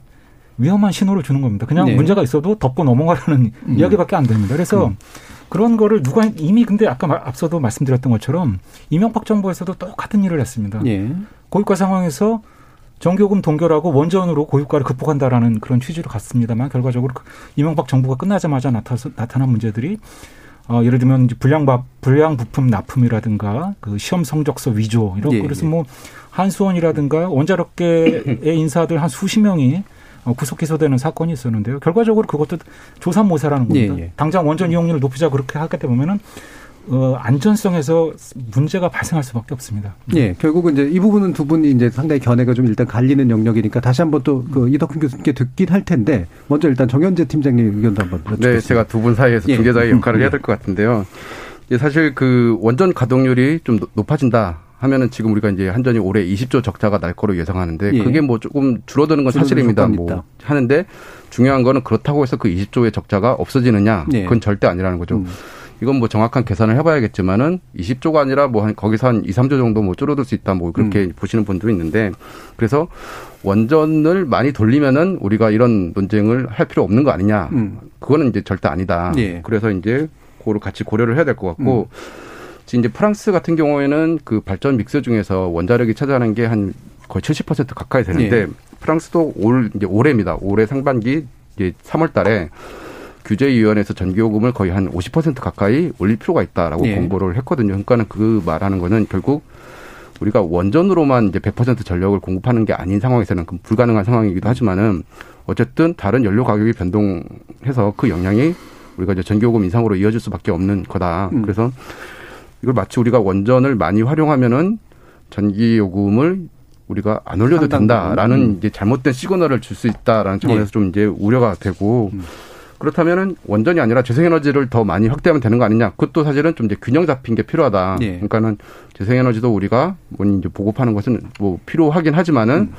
위험한 신호를 주는 겁니다. 그냥 네. 문제가 있어도 덮고 넘어가라는 음. 이야기밖에 안 됩니다. 그래서 음. 그런 거를 누가 이미 근데 아까 말, 앞서도 말씀드렸던 것처럼 이명박 정부에서도 똑같은 일을 했습니다. 네. 고유가 상황에서 정교금 동결하고 원전으로 고유가를 극복한다라는 그런 취지로 갔습니다만 결과적으로 이명박 정부가 끝나자마자 나타서, 나타난 문제들이 어, 예를 들면, 이제 불량, 불량 부품 납품이라든가, 그 시험 성적서 위조, 이런, 예, 그래서 예. 뭐, 한수원이라든가, 원자력계의 인사들 한 수십 명이 구속 기소되는 사건이 있었는데요. 결과적으로 그것도 조삼모사라는 겁니다. 예, 예. 당장 원전 이용률을 높이자 그렇게 하게 되면은, 어, 안전성에서 문제가 발생할 수밖에 없습니다. 예, 결국은 이제 이 부분은 두 분이 이제 상당히 견해가 좀 일단 갈리는 영역이니까 다시 한번 또 그 이덕훈 교수님께 듣긴 할 텐데 먼저 일단 정현재 팀장님 의견도 한번 여쭙겠습니다. 네, 제가 두 분 사이에서 예. 중개자의 역할을 음, 해야 될 것 같은데요. 예, 사실 그 원전 가동률이 좀 높아진다 하면은 지금 우리가 이제 한전이 올해 이십 조 적자가 날 거로 예상하는데 예. 그게 뭐 조금 줄어드는 건 사실입니다. 뭐 하는데 중요한 거는 그렇다고 해서 그 이십 조의 적자가 없어지느냐 그건 예. 절대 아니라는 거죠. 음. 이건 뭐 정확한 계산을 해봐야겠지만은 이십 조가 아니라 뭐 한 거기서 한 이 삼 조 정도 뭐 줄어들 수 있다 뭐 그렇게 음. 보시는 분도 있는데 그래서 원전을 많이 돌리면은 우리가 이런 논쟁을 할 필요 없는 거 아니냐. 음. 그거는 이제 절대 아니다. 예. 그래서 이제 그거를 같이 고려를 해야 될 것 같고 음. 이제 프랑스 같은 경우에는 그 발전 믹스 중에서 원자력이 차지하는 게 한 거의 칠십 퍼센트 가까이 되는데 예. 프랑스도 올 이제 올해입니다. 올해 상반기 이제 삼월 달에 규제위원회에서 전기요금을 거의 한 오십 퍼센트 가까이 올릴 필요가 있다라고 예. 공고를 했거든요. 그러니까는 그 말하는 거는 결국 우리가 원전으로만 이제 백 퍼센트 전력을 공급하는 게 아닌 상황에서는 불가능한 상황이기도 하지만은 어쨌든 다른 연료 가격이 변동해서 그 영향이 우리가 이제 전기요금 인상으로 이어질 수밖에 없는 거다. 음. 그래서 이걸 마치 우리가 원전을 많이 활용하면은 전기요금을 우리가 안 올려도 된다라는 음. 이제 잘못된 시그널을 줄 수 있다라는 차원에서 예. 좀 이제 우려가 되고. 음. 그렇다면은 원전이 아니라 재생에너지를 더 많이 확대하면 되는 거 아니냐? 그것도 사실은 좀 이제 균형 잡힌 게 필요하다. 예. 그러니까는 재생에너지도 우리가 뭐 이제 보급하는 것은 뭐 필요하긴 하지만은 음.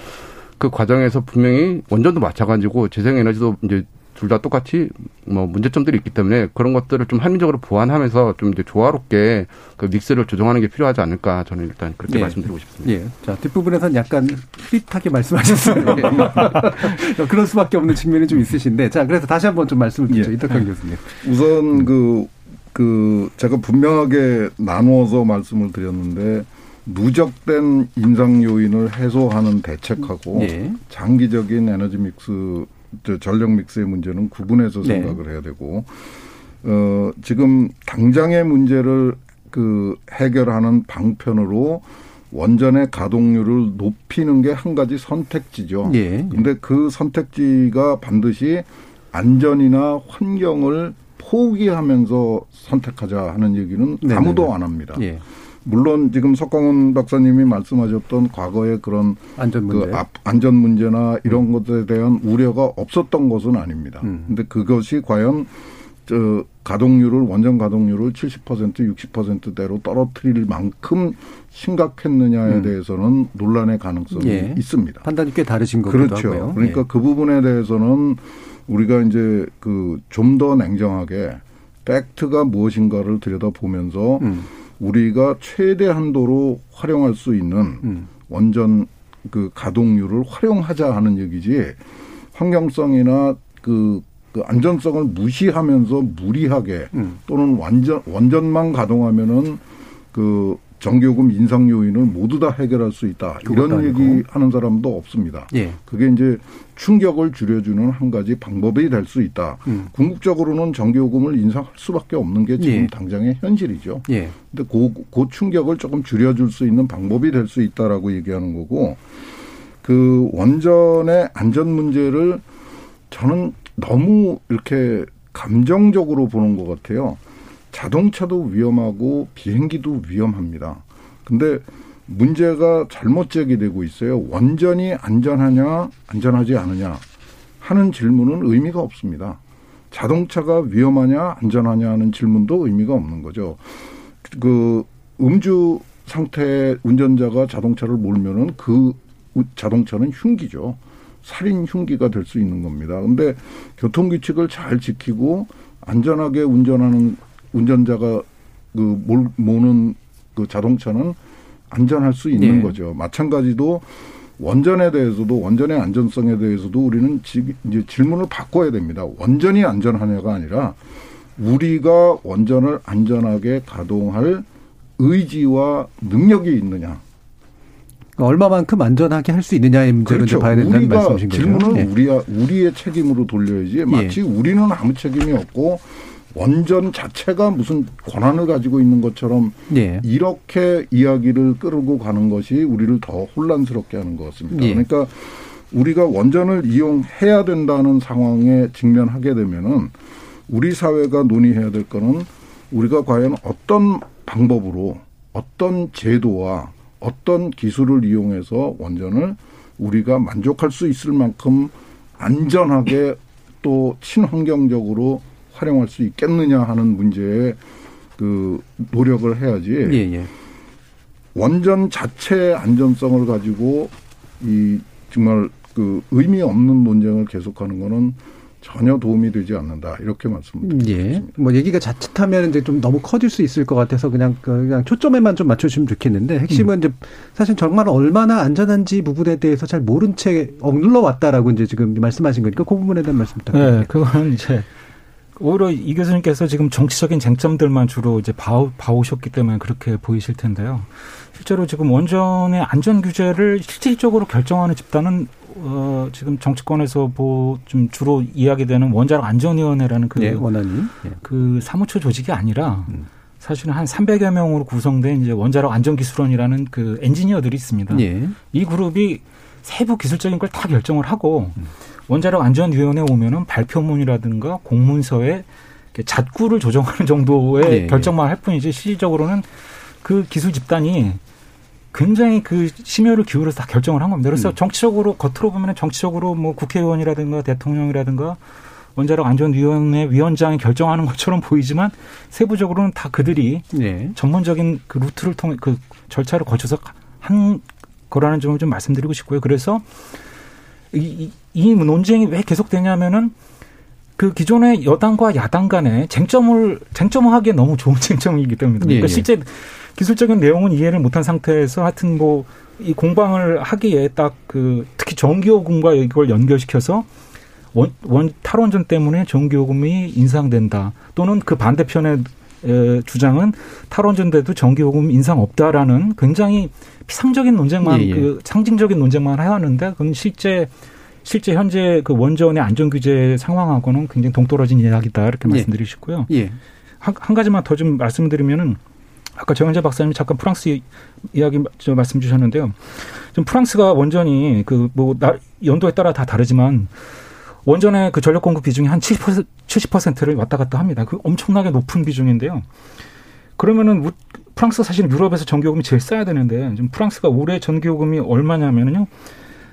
그 과정에서 분명히 원전도 마찬가지고 재생에너지도 이제 둘 다 똑같이 뭐 문제점들이 있기 때문에 그런 것들을 좀 합리적으로 보완하면서 좀 이제 조화롭게 그 믹스를 조정하는 게 필요하지 않을까 저는 일단 그렇게 예. 말씀드리고 싶습니다. 예. 자, 뒷부분에서는 약간 흐릿하게 말씀하셨어요. 그럴 수밖에 없는 측면이 좀 있으신데 자, 그래서 다시 한번 좀 말씀을 드리죠. 예. 이덕환 교수님. 우선 그, 그 제가 분명하게 나누어서 말씀을 드렸는데 누적된 인상 요인을 해소하는 대책하고 예. 장기적인 에너지 믹스 전력 믹스의 문제는 구분해서 생각을 네. 해야 되고 어, 지금 당장의 문제를 그 해결하는 방편으로 원전의 가동률을 높이는 게 한 가지 선택지죠. 그런데 네. 그 선택지가 반드시 안전이나 환경을 포기하면서 선택하자 하는 얘기는 네. 아무도 네. 안 합니다. 네. 물론 지금 석광훈 박사님이 말씀하셨던 과거의 그런 안전 문제, 그 안전 문제나 이런 음. 것에 대한 우려가 없었던 것은 아닙니다. 그런데 음. 그것이 과연 저 가동률을 원전 가동률을 칠십 퍼센트, 육십 퍼센트대로 떨어뜨릴 만큼 심각했느냐에 음. 대해서는 논란의 가능성이 예. 있습니다. 판단이 꽤 다르신 거기도 그렇죠. 하고요. 그러니까 예. 그 부분에 대해서는 우리가 이제 그 좀 더 냉정하게 팩트가 무엇인가를 들여다보면서 음. 우리가 최대한도로 활용할 수 있는 음. 원전 그 가동률을 활용하자 하는 얘기지 환경성이나 그, 그 안전성을 무시하면서 무리하게 음. 또는 완전, 원전만 가동하면은 그 전기요금 인상 요인을 모두 다 해결할 수 있다. 이런 얘기하는 사람도 없습니다. 예. 그게 이제 충격을 줄여주는 한 가지 방법이 될 수 있다. 음. 궁극적으로는 전기요금을 인상할 수밖에 없는 게 지금 예. 당장의 현실이죠. 그런데 예. 그, 그 충격을 조금 줄여줄 수 있는 방법이 될 수 있다라고 얘기하는 거고 그 원전의 안전 문제를 저는 너무 이렇게 감정적으로 보는 것 같아요. 자동차도 위험하고 비행기도 위험합니다. 근데 문제가 잘못 제기되고 있어요. 원전이 안전하냐, 안전하지 않으냐 하는 질문은 의미가 없습니다. 자동차가 위험하냐, 안전하냐 하는 질문도 의미가 없는 거죠. 그 음주 상태의 운전자가 자동차를 몰면은 그 자동차는 흉기죠. 살인 흉기가 될 수 있는 겁니다. 근데 교통규칙을 잘 지키고 안전하게 운전하는 운전자가 그 몰, 모는 그 자동차는 안전할 수 있는 네. 거죠. 마찬가지로 원전에 대해서도 원전의 안전성에 대해서도 우리는 지, 이제 질문을 바꿔야 됩니다. 원전이 안전하냐가 아니라 우리가 원전을 안전하게 가동할 의지와 능력이 있느냐. 얼마만큼 안전하게 할 수 있느냐의 문제로 그렇죠. 봐야 된다는 말씀이신 거죠. 질문은 네. 우리야, 우리의 책임으로 돌려야지 마치 네. 우리는 아무 책임이 없고 원전 자체가 무슨 권한을 가지고 있는 것처럼 예. 이렇게 이야기를 끌고 가는 것이 우리를 더 혼란스럽게 하는 것 같습니다. 예. 그러니까 우리가 원전을 이용해야 된다는 상황에 직면하게 되면은 우리 사회가 논의해야 될 거는 우리가 과연 어떤 방법으로 어떤 제도와 어떤 기술을 이용해서 원전을 우리가 만족할 수 있을 만큼 안전하게 또 친환경적으로 활용할 수 있겠느냐 하는 문제에 그 노력을 해야지. 예, 예. 원전 자체의 안전성을 가지고 이 정말 그 의미 없는 논쟁을 계속하는 거는 전혀 도움이 되지 않는다. 이렇게 말씀드립니다. 예. 뭐 얘기가 자칫하면 이제 좀 너무 커질 수 있을 것 같아서 그냥 그냥 초점에만 좀 맞춰주시면 좋겠는데 핵심은 음. 이제 사실 정말 얼마나 안전한지 부분에 대해서 잘 모른 채 억눌러 왔다라고 이제 지금 말씀하신 거니까 그 부분에 대한 말씀 부탁드립니다. 네, 그건 이제. 오히려 이 교수님께서 지금 정치적인 쟁점들만 주로 이제 봐, 봐오셨기 때문에 그렇게 보이실 텐데요. 실제로 지금 원전의 안전 규제를 실질적으로 결정하는 집단은 어, 지금 정치권에서 뭐 좀 주로 이야기되는 원자력 안전위원회라는 그, 예, 원안이. 예. 그 사무처 조직이 아니라 음. 사실은 한 삼백여 명으로 구성된 이제 원자력 안전기술원이라는 그 엔지니어들이 있습니다. 예. 이 그룹이 세부 기술적인 걸 다 결정을 하고. 음. 원자력 안전위원회에 오면은 발표문이라든가 공문서에 잣구를 조정하는 정도의 네. 결정만 할 뿐이지 실질적으로는 그 기술 집단이 굉장히 그 심혈을 기울여서 다 결정을 한 겁니다. 그래서 네. 정치적으로 겉으로 보면은 정치적으로 뭐 국회의원이라든가 대통령이라든가 원자력 안전위원회 위원장이 결정하는 것처럼 보이지만 세부적으로는 다 그들이 네. 전문적인 그 루트를 통해 그 절차를 거쳐서 한 거라는 점을 좀 말씀드리고 싶고요. 그래서 이, 이 논쟁이 왜 계속되냐면은 그 기존의 여당과 야당 간의 쟁점을, 쟁점하기에 너무 좋은 쟁점이기 때문입니다. 그러니까 예, 예. 실제 기술적인 내용은 이해를 못한 상태에서 하여튼 뭐 이 공방을 하기에 딱 그 특히 전기요금과 이걸 연결시켜서 원, 원, 탈원전 때문에 전기요금이 인상된다. 또는 그 반대편의 주장은 탈원전대도 전기요금 인상 없다라는 굉장히 피상적인 논쟁만 예, 예. 그 상징적인 논쟁만 해왔는데 그건 실제 실제 현재 그 원전의 안전 규제 상황하고는 굉장히 동떨어진 이야기다 이렇게 예. 말씀드리고 싶고요. 예. 한, 한 가지만 더 좀 말씀드리면은 아까 정현재 박사님 잠깐 프랑스 이야기 좀 말씀 주셨는데요. 좀 프랑스가 원전이 그 뭐 연도에 따라 다 다르지만 원전의 그 전력 공급 비중이 한 칠십 퍼센트를 왔다 갔다 합니다. 그 엄청나게 높은 비중인데요. 그러면은 프랑스가 사실 유럽에서 전기요금이 제일 싸야 되는데 지금 프랑스가 올해 전기요금이 얼마냐면요.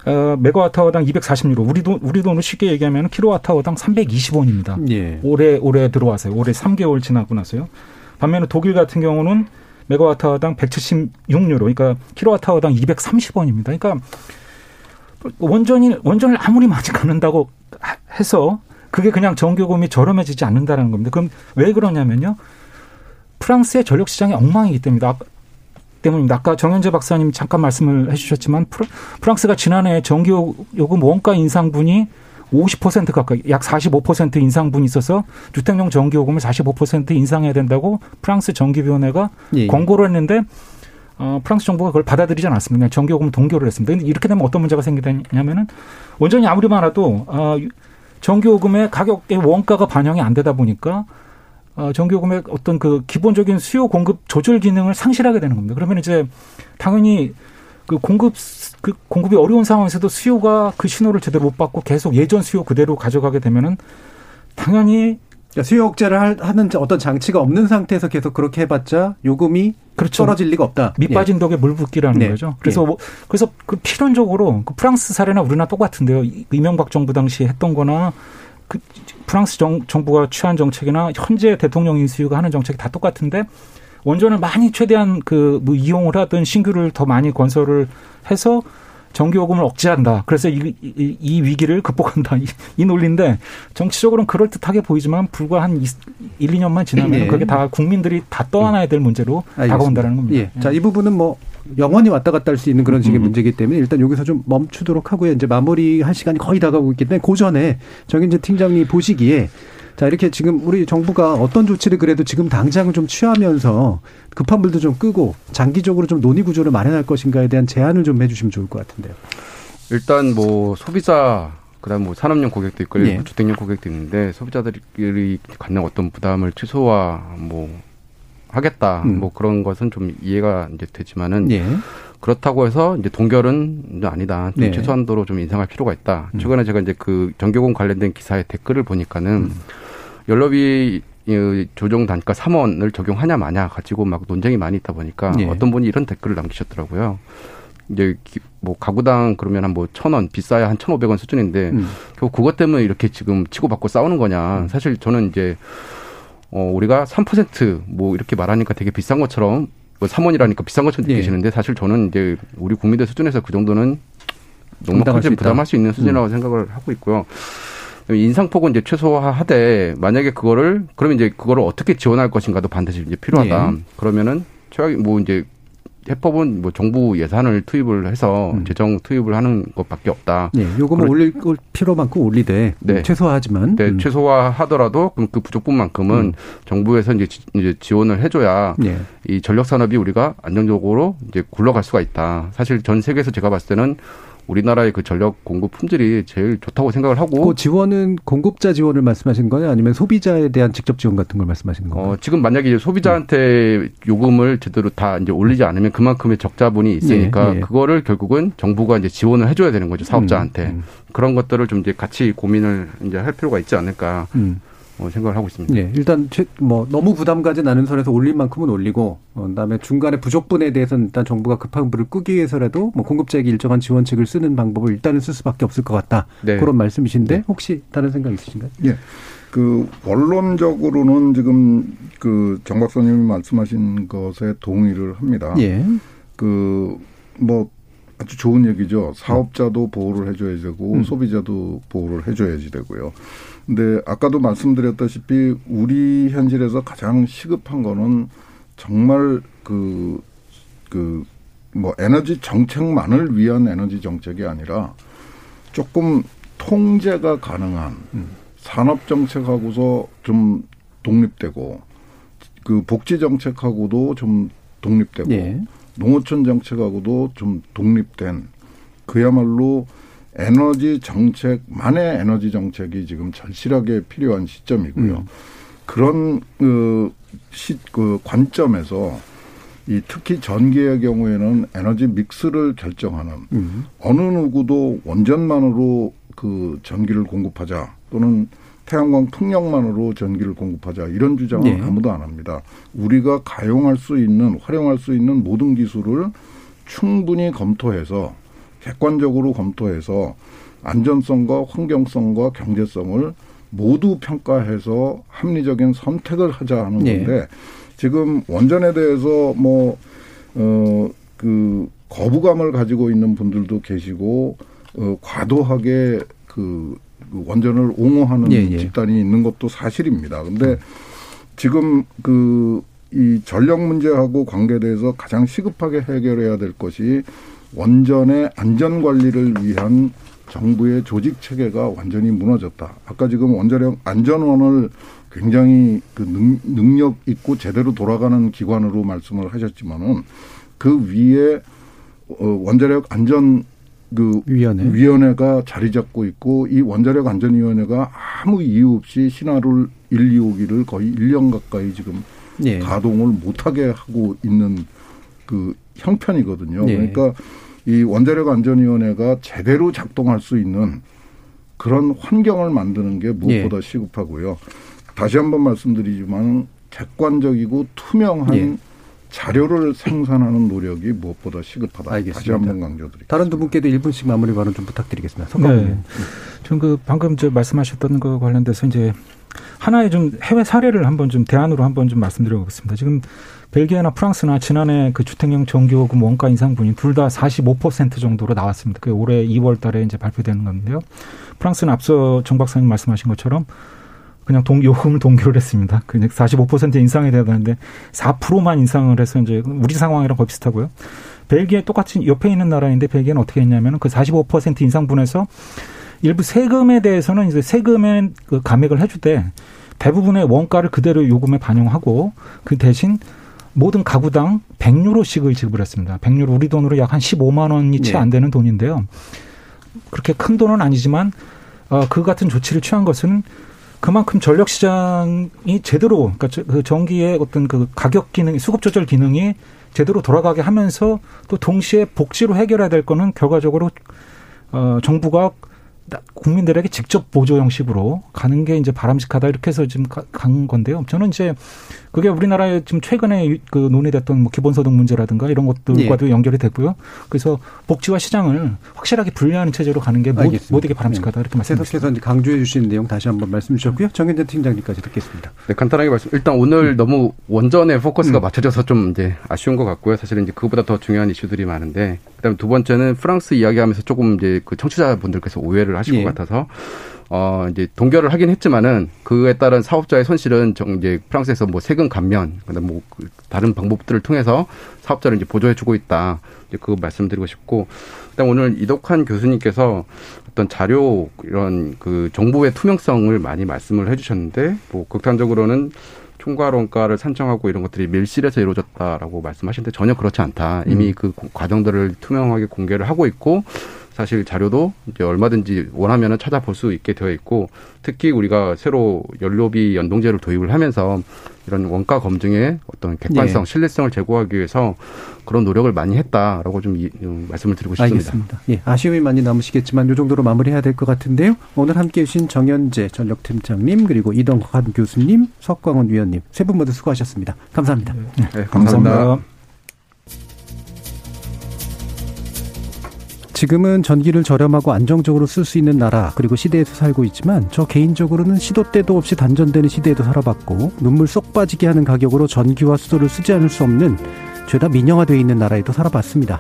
어, 메가와트아워당 이백사십 유로. 우리 돈, 우리 돈으로 쉽게 얘기하면 킬로와트아워당 삼백이십 원입니다. 예. 올해, 올해 들어와서요. 올해 삼 개월 지나고 나서요. 반면에 독일 같은 경우는 메가와트아워당 백칠십육 유로. 그러니까 킬로와트아워당 이백삼십 원입니다. 그러니까 원전이, 원전을 아무리 많이 갖는다고 해서 그게 그냥 전기요금이 저렴해지지 않는다는 겁니다. 그럼 왜 그러냐면요. 프랑스의 전력 시장이 엉망이기 때문입니다. 때문입니다. 아까 정현재 박사님 잠깐 말씀을 해 주셨지만 프랑스가 지난해 전기요금 원가 인상분이 오십 퍼센트 가까이, 약 사십오 퍼센트 인상분이 있어서 주택용 전기요금을 사십오 퍼센트 인상해야 된다고 프랑스 전기위원회가 예. 권고를 했는데 어, 프랑스 정부가 그걸 받아들이지 않았습니다. 전기요금 동결을 했습니다. 그런데 이렇게 되면 어떤 문제가 생기냐면은 원전이 아무리 많아도 어, 전기요금의 가격의 원가가 반영이 안 되다 보니까 어, 전기요금의 어떤 그 기본적인 수요 공급 조절 기능을 상실하게 되는 겁니다. 그러면 이제 당연히 그 공급, 그 공급이 어려운 상황에서도 수요가 그 신호를 제대로 못 받고 계속 예전 수요 그대로 가져가게 되면은 당연히 그러니까 수요 억제를 하는 어떤 장치가 없는 상태에서 계속 그렇게 해봤자 요금이 그렇죠. 떨어질 리가 없다. 밑빠진 예. 덕에 물 붓기라는 네. 거죠. 그래서 예. 뭐, 그래서 그 필연적으로 그 프랑스 사례나 우리나 똑같은데요. 이명박 정부 당시에 했던 거나 그 프랑스 정, 정부가 취한 정책이나 현재 대통령 인수위가 하는 정책이 다 똑같은데 원전을 많이 최대한 그 뭐 이용을 하든 신규를 더 많이 건설을 해서 전기요금을 억제한다. 그래서 이, 이, 이 위기를 극복한다. 이, 이 논리인데 정치적으로는 그럴듯하게 보이지만 불과 한 일, 이 년만 지나면 예. 그게 다 국민들이 다 떠안아야 될 문제로 알겠습니다. 다가온다는 겁니다. 예. 예. 자, 이 부분은 뭐 영원히 왔다 갔다 할 수 있는 그런 식의 음. 문제이기 때문에 일단 여기서 좀 멈추도록 하고요. 이제 마무리할 시간이 거의 다가오고 있기 때문에 그 전에 정현재 팀장님 보시기에 자, 이렇게 지금 우리 정부가 어떤 조치를 그래도 지금 당장은 좀 취하면서 급한 불도 좀 끄고 장기적으로 좀 논의 구조를 마련할 것인가에 대한 제안을 좀 해 주시면 좋을 것 같은데요. 일단 뭐 소비자, 그다음 뭐 산업용 고객도 있고 예. 주택용 고객도 있는데 소비자들이 갖는 어떤 부담을 최소화 뭐 하겠다. 음. 뭐 그런 것은 좀 이해가 이제 되지만은 예. 그렇다고 해서 이제 동결은 아니다. 좀 네. 최소한도로 좀 인상할 필요가 있다. 음. 최근에 제가 이제 그 전기요금 관련된 기사의 댓글을 보니까는 음. 연료비 조정 단가 삼 원을 적용하냐 마냐 가지고 막 논쟁이 많이 있다 보니까 예. 어떤 분이 이런 댓글을 남기셨더라고요. 이제 뭐 가구당 그러면 한 뭐 천 원 비싸야 한 천오백 원 수준인데 음. 결국 그것 때문에 이렇게 지금 치고받고 싸우는 거냐. 음. 사실 저는 이제 어, 우리가 삼 퍼센트 뭐 이렇게 말하니까 되게 비싼 것처럼 뭐 삼 원이라니까 비싼 것처럼 느끼시는데 예. 사실 저는 이제 우리 국민들 수준에서 그 정도는 넉넉하게 부담할 수 있는 수준이라고 음. 생각을 하고 있고요. 인상폭은 이제 최소화하되 만약에 그거를 그러면 이제 그거를 어떻게 지원할 것인가도 반드시 이제 필요하다. 예. 그러면은 최악이 뭐 이제 해법은 뭐 정부 예산을 투입을 해서 음. 재정 투입을 하는 것밖에 없다. 네, 요금을 올릴 필요만큼 올리되 네. 최소화하지만 네, 음. 최소화하더라도 그럼 그 부족분만큼은 음. 정부에서 이제, 지, 이제 지원을 해줘야 네. 이 전력 산업이 우리가 안정적으로 이제 굴러갈 수가 있다. 사실 전 세계에서 제가 봤을 때는 우리나라의 그 전력 공급 품질이 제일 좋다고 생각을 하고. 그 지원은 공급자 지원을 말씀하신 거냐 아니면 소비자에 대한 직접 지원 같은 걸 말씀하신 건가요? 어, 지금 만약에 이제 소비자한테 네. 요금을 제대로 다 이제 올리지 않으면 그만큼의 적자분이 있으니까 네, 네. 그거를 결국은 정부가 이제 지원을 해줘야 되는 거죠. 사업자한테. 음, 음. 그런 것들을 좀 이제 같이 고민을 이제 할 필요가 있지 않을까 음. 어, 생각을 하고 있습니다. 네. 일단 뭐 너무 부담 가진 않은 선에서 올릴 만큼은 올리고 어, 그다음에 중간에 부족분에 대해서는 일단 정부가 급한 불을 끄기 위해서라도 뭐 공급자에게 일정한 지원책을 쓰는 방법을 일단은 쓸 수밖에 없을 것 같다. 네. 그런 말씀이신데 네. 혹시 다른 생각 있으신가요? 예. 그 원론적으로는 지금 그 정 박사님이 말씀하신 것에 동의를 합니다. 예. 그 뭐 아주 좋은 얘기죠. 사업자도 보호를 해줘야 되고 음. 소비자도 보호를 해줘야지 되고요. 근데 아까도 말씀드렸다시피 우리 현실에서 가장 시급한 거는 정말 그, 그, 뭐 에너지 정책만을 위한 에너지 정책이 아니라 조금 통제가 가능한 산업 정책하고서 좀 독립되고 그 복지 정책하고도 좀 독립되고 예. 농어촌 정책하고도 좀 독립된 그야말로 에너지 정책만의 에너지 정책이 지금 절실하게 필요한 시점이고요. 음. 그런 그, 시, 그 관점에서 이 특히 전기의 경우에는 에너지 믹스를 결정하는 음. 어느 누구도 원전만으로 그 전기를 공급하자 또는 태양광 풍력만으로 전기를 공급하자 이런 주장은 네. 아무도 안 합니다. 우리가 가용할 수 있는 활용할 수 있는 모든 기술을 충분히 검토해서 객관적으로 검토해서 안전성과 환경성과 경제성을 모두 평가해서 합리적인 선택을 하자 하는 건데 네. 지금 원전에 대해서 뭐 어 그 거부감을 가지고 있는 분들도 계시고 어 과도하게 그 원전을 옹호하는 예, 예. 집단이 있는 것도 사실입니다. 그런데 음. 지금 그 이 전력 문제하고 관계돼서 가장 시급하게 해결해야 될 것이 원전의 안전 관리를 위한 정부의 조직 체계가 완전히 무너졌다. 아까 지금 원자력 안전원을 굉장히 그 능, 능력 있고 제대로 돌아가는 기관으로 말씀을 하셨지만은 그 위에 원자력 안전 그 위원회. 위원회가 자리 잡고 있고 이 원자력 안전위원회가 아무 이유 없이 신한울 일, 이 호기를 거의 일 년 가까이 지금 예. 가동을 못하게 하고 있는 그 형편이거든요. 예. 그러니까 이 원자력 안전위원회가 제대로 작동할 수 있는 그런 환경을 만드는 게 무엇보다 예. 시급하고요. 다시 한번 말씀드리지만 객관적이고 투명한 예. 자료를 생산하는 노력이 무엇보다 시급하다. 알겠습니다. 다시 한번 강조드립니다. 다른 두 분께도 일 분씩 마무리 발언 좀 부탁드리겠습니다. 석광훈 네. 전 그 방금 저 말씀하셨던 거 관련돼서 이제 하나의 좀 해외 사례를 한번 좀 대안으로 한번 좀 말씀드려보겠습니다. 지금 벨기에나 프랑스나 지난해 그 주택용 전기요금 원가 인상분이 둘 다 사십오 퍼센트 정도로 나왔습니다. 그게 올해 이월 달에 이제 발표되는 건데요. 프랑스는 앞서 정 박사님 말씀하신 것처럼 그냥 동, 요금을 동결을 했습니다. 그냥 사십오 퍼센트 인상이 돼야 되는데 사 퍼센트만 인상을 해서 이제 우리 상황이랑 거의 비슷하고요. 벨기에 똑같이 옆에 있는 나라인데 벨기에는 어떻게 했냐면 그 사십오 퍼센트 인상분에서 일부 세금에 대해서는 이제 세금에 그 감액을 해줄 때 대부분의 원가를 그대로 요금에 반영하고 그 대신 모든 가구당 백 유로씩을 지급했습니다. 백 유로 우리 돈으로 약 한 십오만 원이 채 안 되는 돈인데요. 그렇게 큰 돈은 아니지만 그 같은 조치를 취한 것은 그만큼 전력 시장이 제대로 그러니까 전기의 어떤 그 가격 기능, 수급 조절 기능이 제대로 돌아가게 하면서 또 동시에 복지로 해결해야 될 거는 결과적으로 어, 정부가 국민들에게 직접 보조 형식으로 가는 게 이제 바람직하다 이렇게 해서 지금 간 건데요. 저는 이제 그게 우리나라에 지금 최근에 그 논의됐던 뭐 기본소득 문제라든가 이런 것들과도 예. 연결이 되고요. 그래서 복지와 시장을 확실하게 분리하는 체제로 가는 게 모두에게 바람직하다 이렇게 말씀드립니다. 계속해서 이제 강조해 주신 내용 다시 한번 말씀 주셨고요. 정현재 팀장님까지 듣겠습니다. 네, 간단하게 말씀. 일단 오늘 음. 너무 원전에 포커스가 음. 맞춰져서 좀 이제 아쉬운 것 같고요. 사실은 이제 그거보다 더 중요한 이슈들이 많은데 그다음 두 번째는 프랑스 이야기하면서 조금 이제 그 청취자분들께서 오해를 하실 예. 것 같아서 어 이제 동결을 하긴 했지만은 그에 따른 사업자의 손실은 정 이제 프랑스에서 뭐 세금 감면 그다음 뭐 다른 방법들을 통해서 사업자를 이제 보조해주고 있다 이제 그거 말씀드리고 싶고 일단 오늘 이덕환 교수님께서 어떤 자료 이런 그 정보의 투명성을 많이 말씀을 해주셨는데 뭐 극단적으로는 총괄원가를 산정하고 이런 것들이 밀실에서 이루어졌다라고 말씀하시는데 전혀 그렇지 않다 이미 음. 그 과정들을 투명하게 공개를 하고 있고. 사실 자료도 이제 얼마든지 원하면은 찾아볼 수 있게 되어 있고 특히 우리가 새로 연료비 연동제를 도입을 하면서 이런 원가 검증의 어떤 객관성, 예. 신뢰성을 제고하기 위해서 그런 노력을 많이 했다라고 좀 이, 음, 말씀을 드리고 싶습니다. 알겠습니다. 예, 아쉬움이 많이 남으시겠지만 이 정도로 마무리해야 될 것 같은데요. 오늘 함께해 주신 정현재 전력팀장님 그리고 이덕환 교수님, 석광훈 위원님 세 분 모두 수고하셨습니다. 감사합니다. 네, 네 감사합니다. 감사합니다. 지금은 전기를 저렴하고 안정적으로 쓸 수 있는 나라 그리고 시대에서 살고 있지만 저 개인적으로는 시도 때도 없이 단전되는 시대에도 살아봤고 눈물 쏙 빠지게 하는 가격으로 전기와 수도를 쓰지 않을 수 없는 죄다 민영화되어 있는 나라에도 살아봤습니다.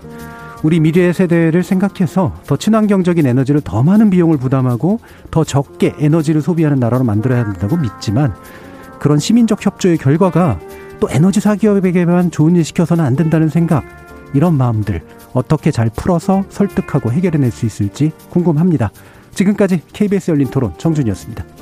우리 미래의 세대를 생각해서 더 친환경적인 에너지를 더 많은 비용을 부담하고 더 적게 에너지를 소비하는 나라로 만들어야 한다고 믿지만 그런 시민적 협조의 결과가 또 에너지 사기업에게만 좋은 일 시켜서는 안 된다는 생각 이런 마음들 어떻게 잘 풀어서 설득하고 해결해낼 수 있을지 궁금합니다. 지금까지 케이비에스 열린 토론 정준이었습니다.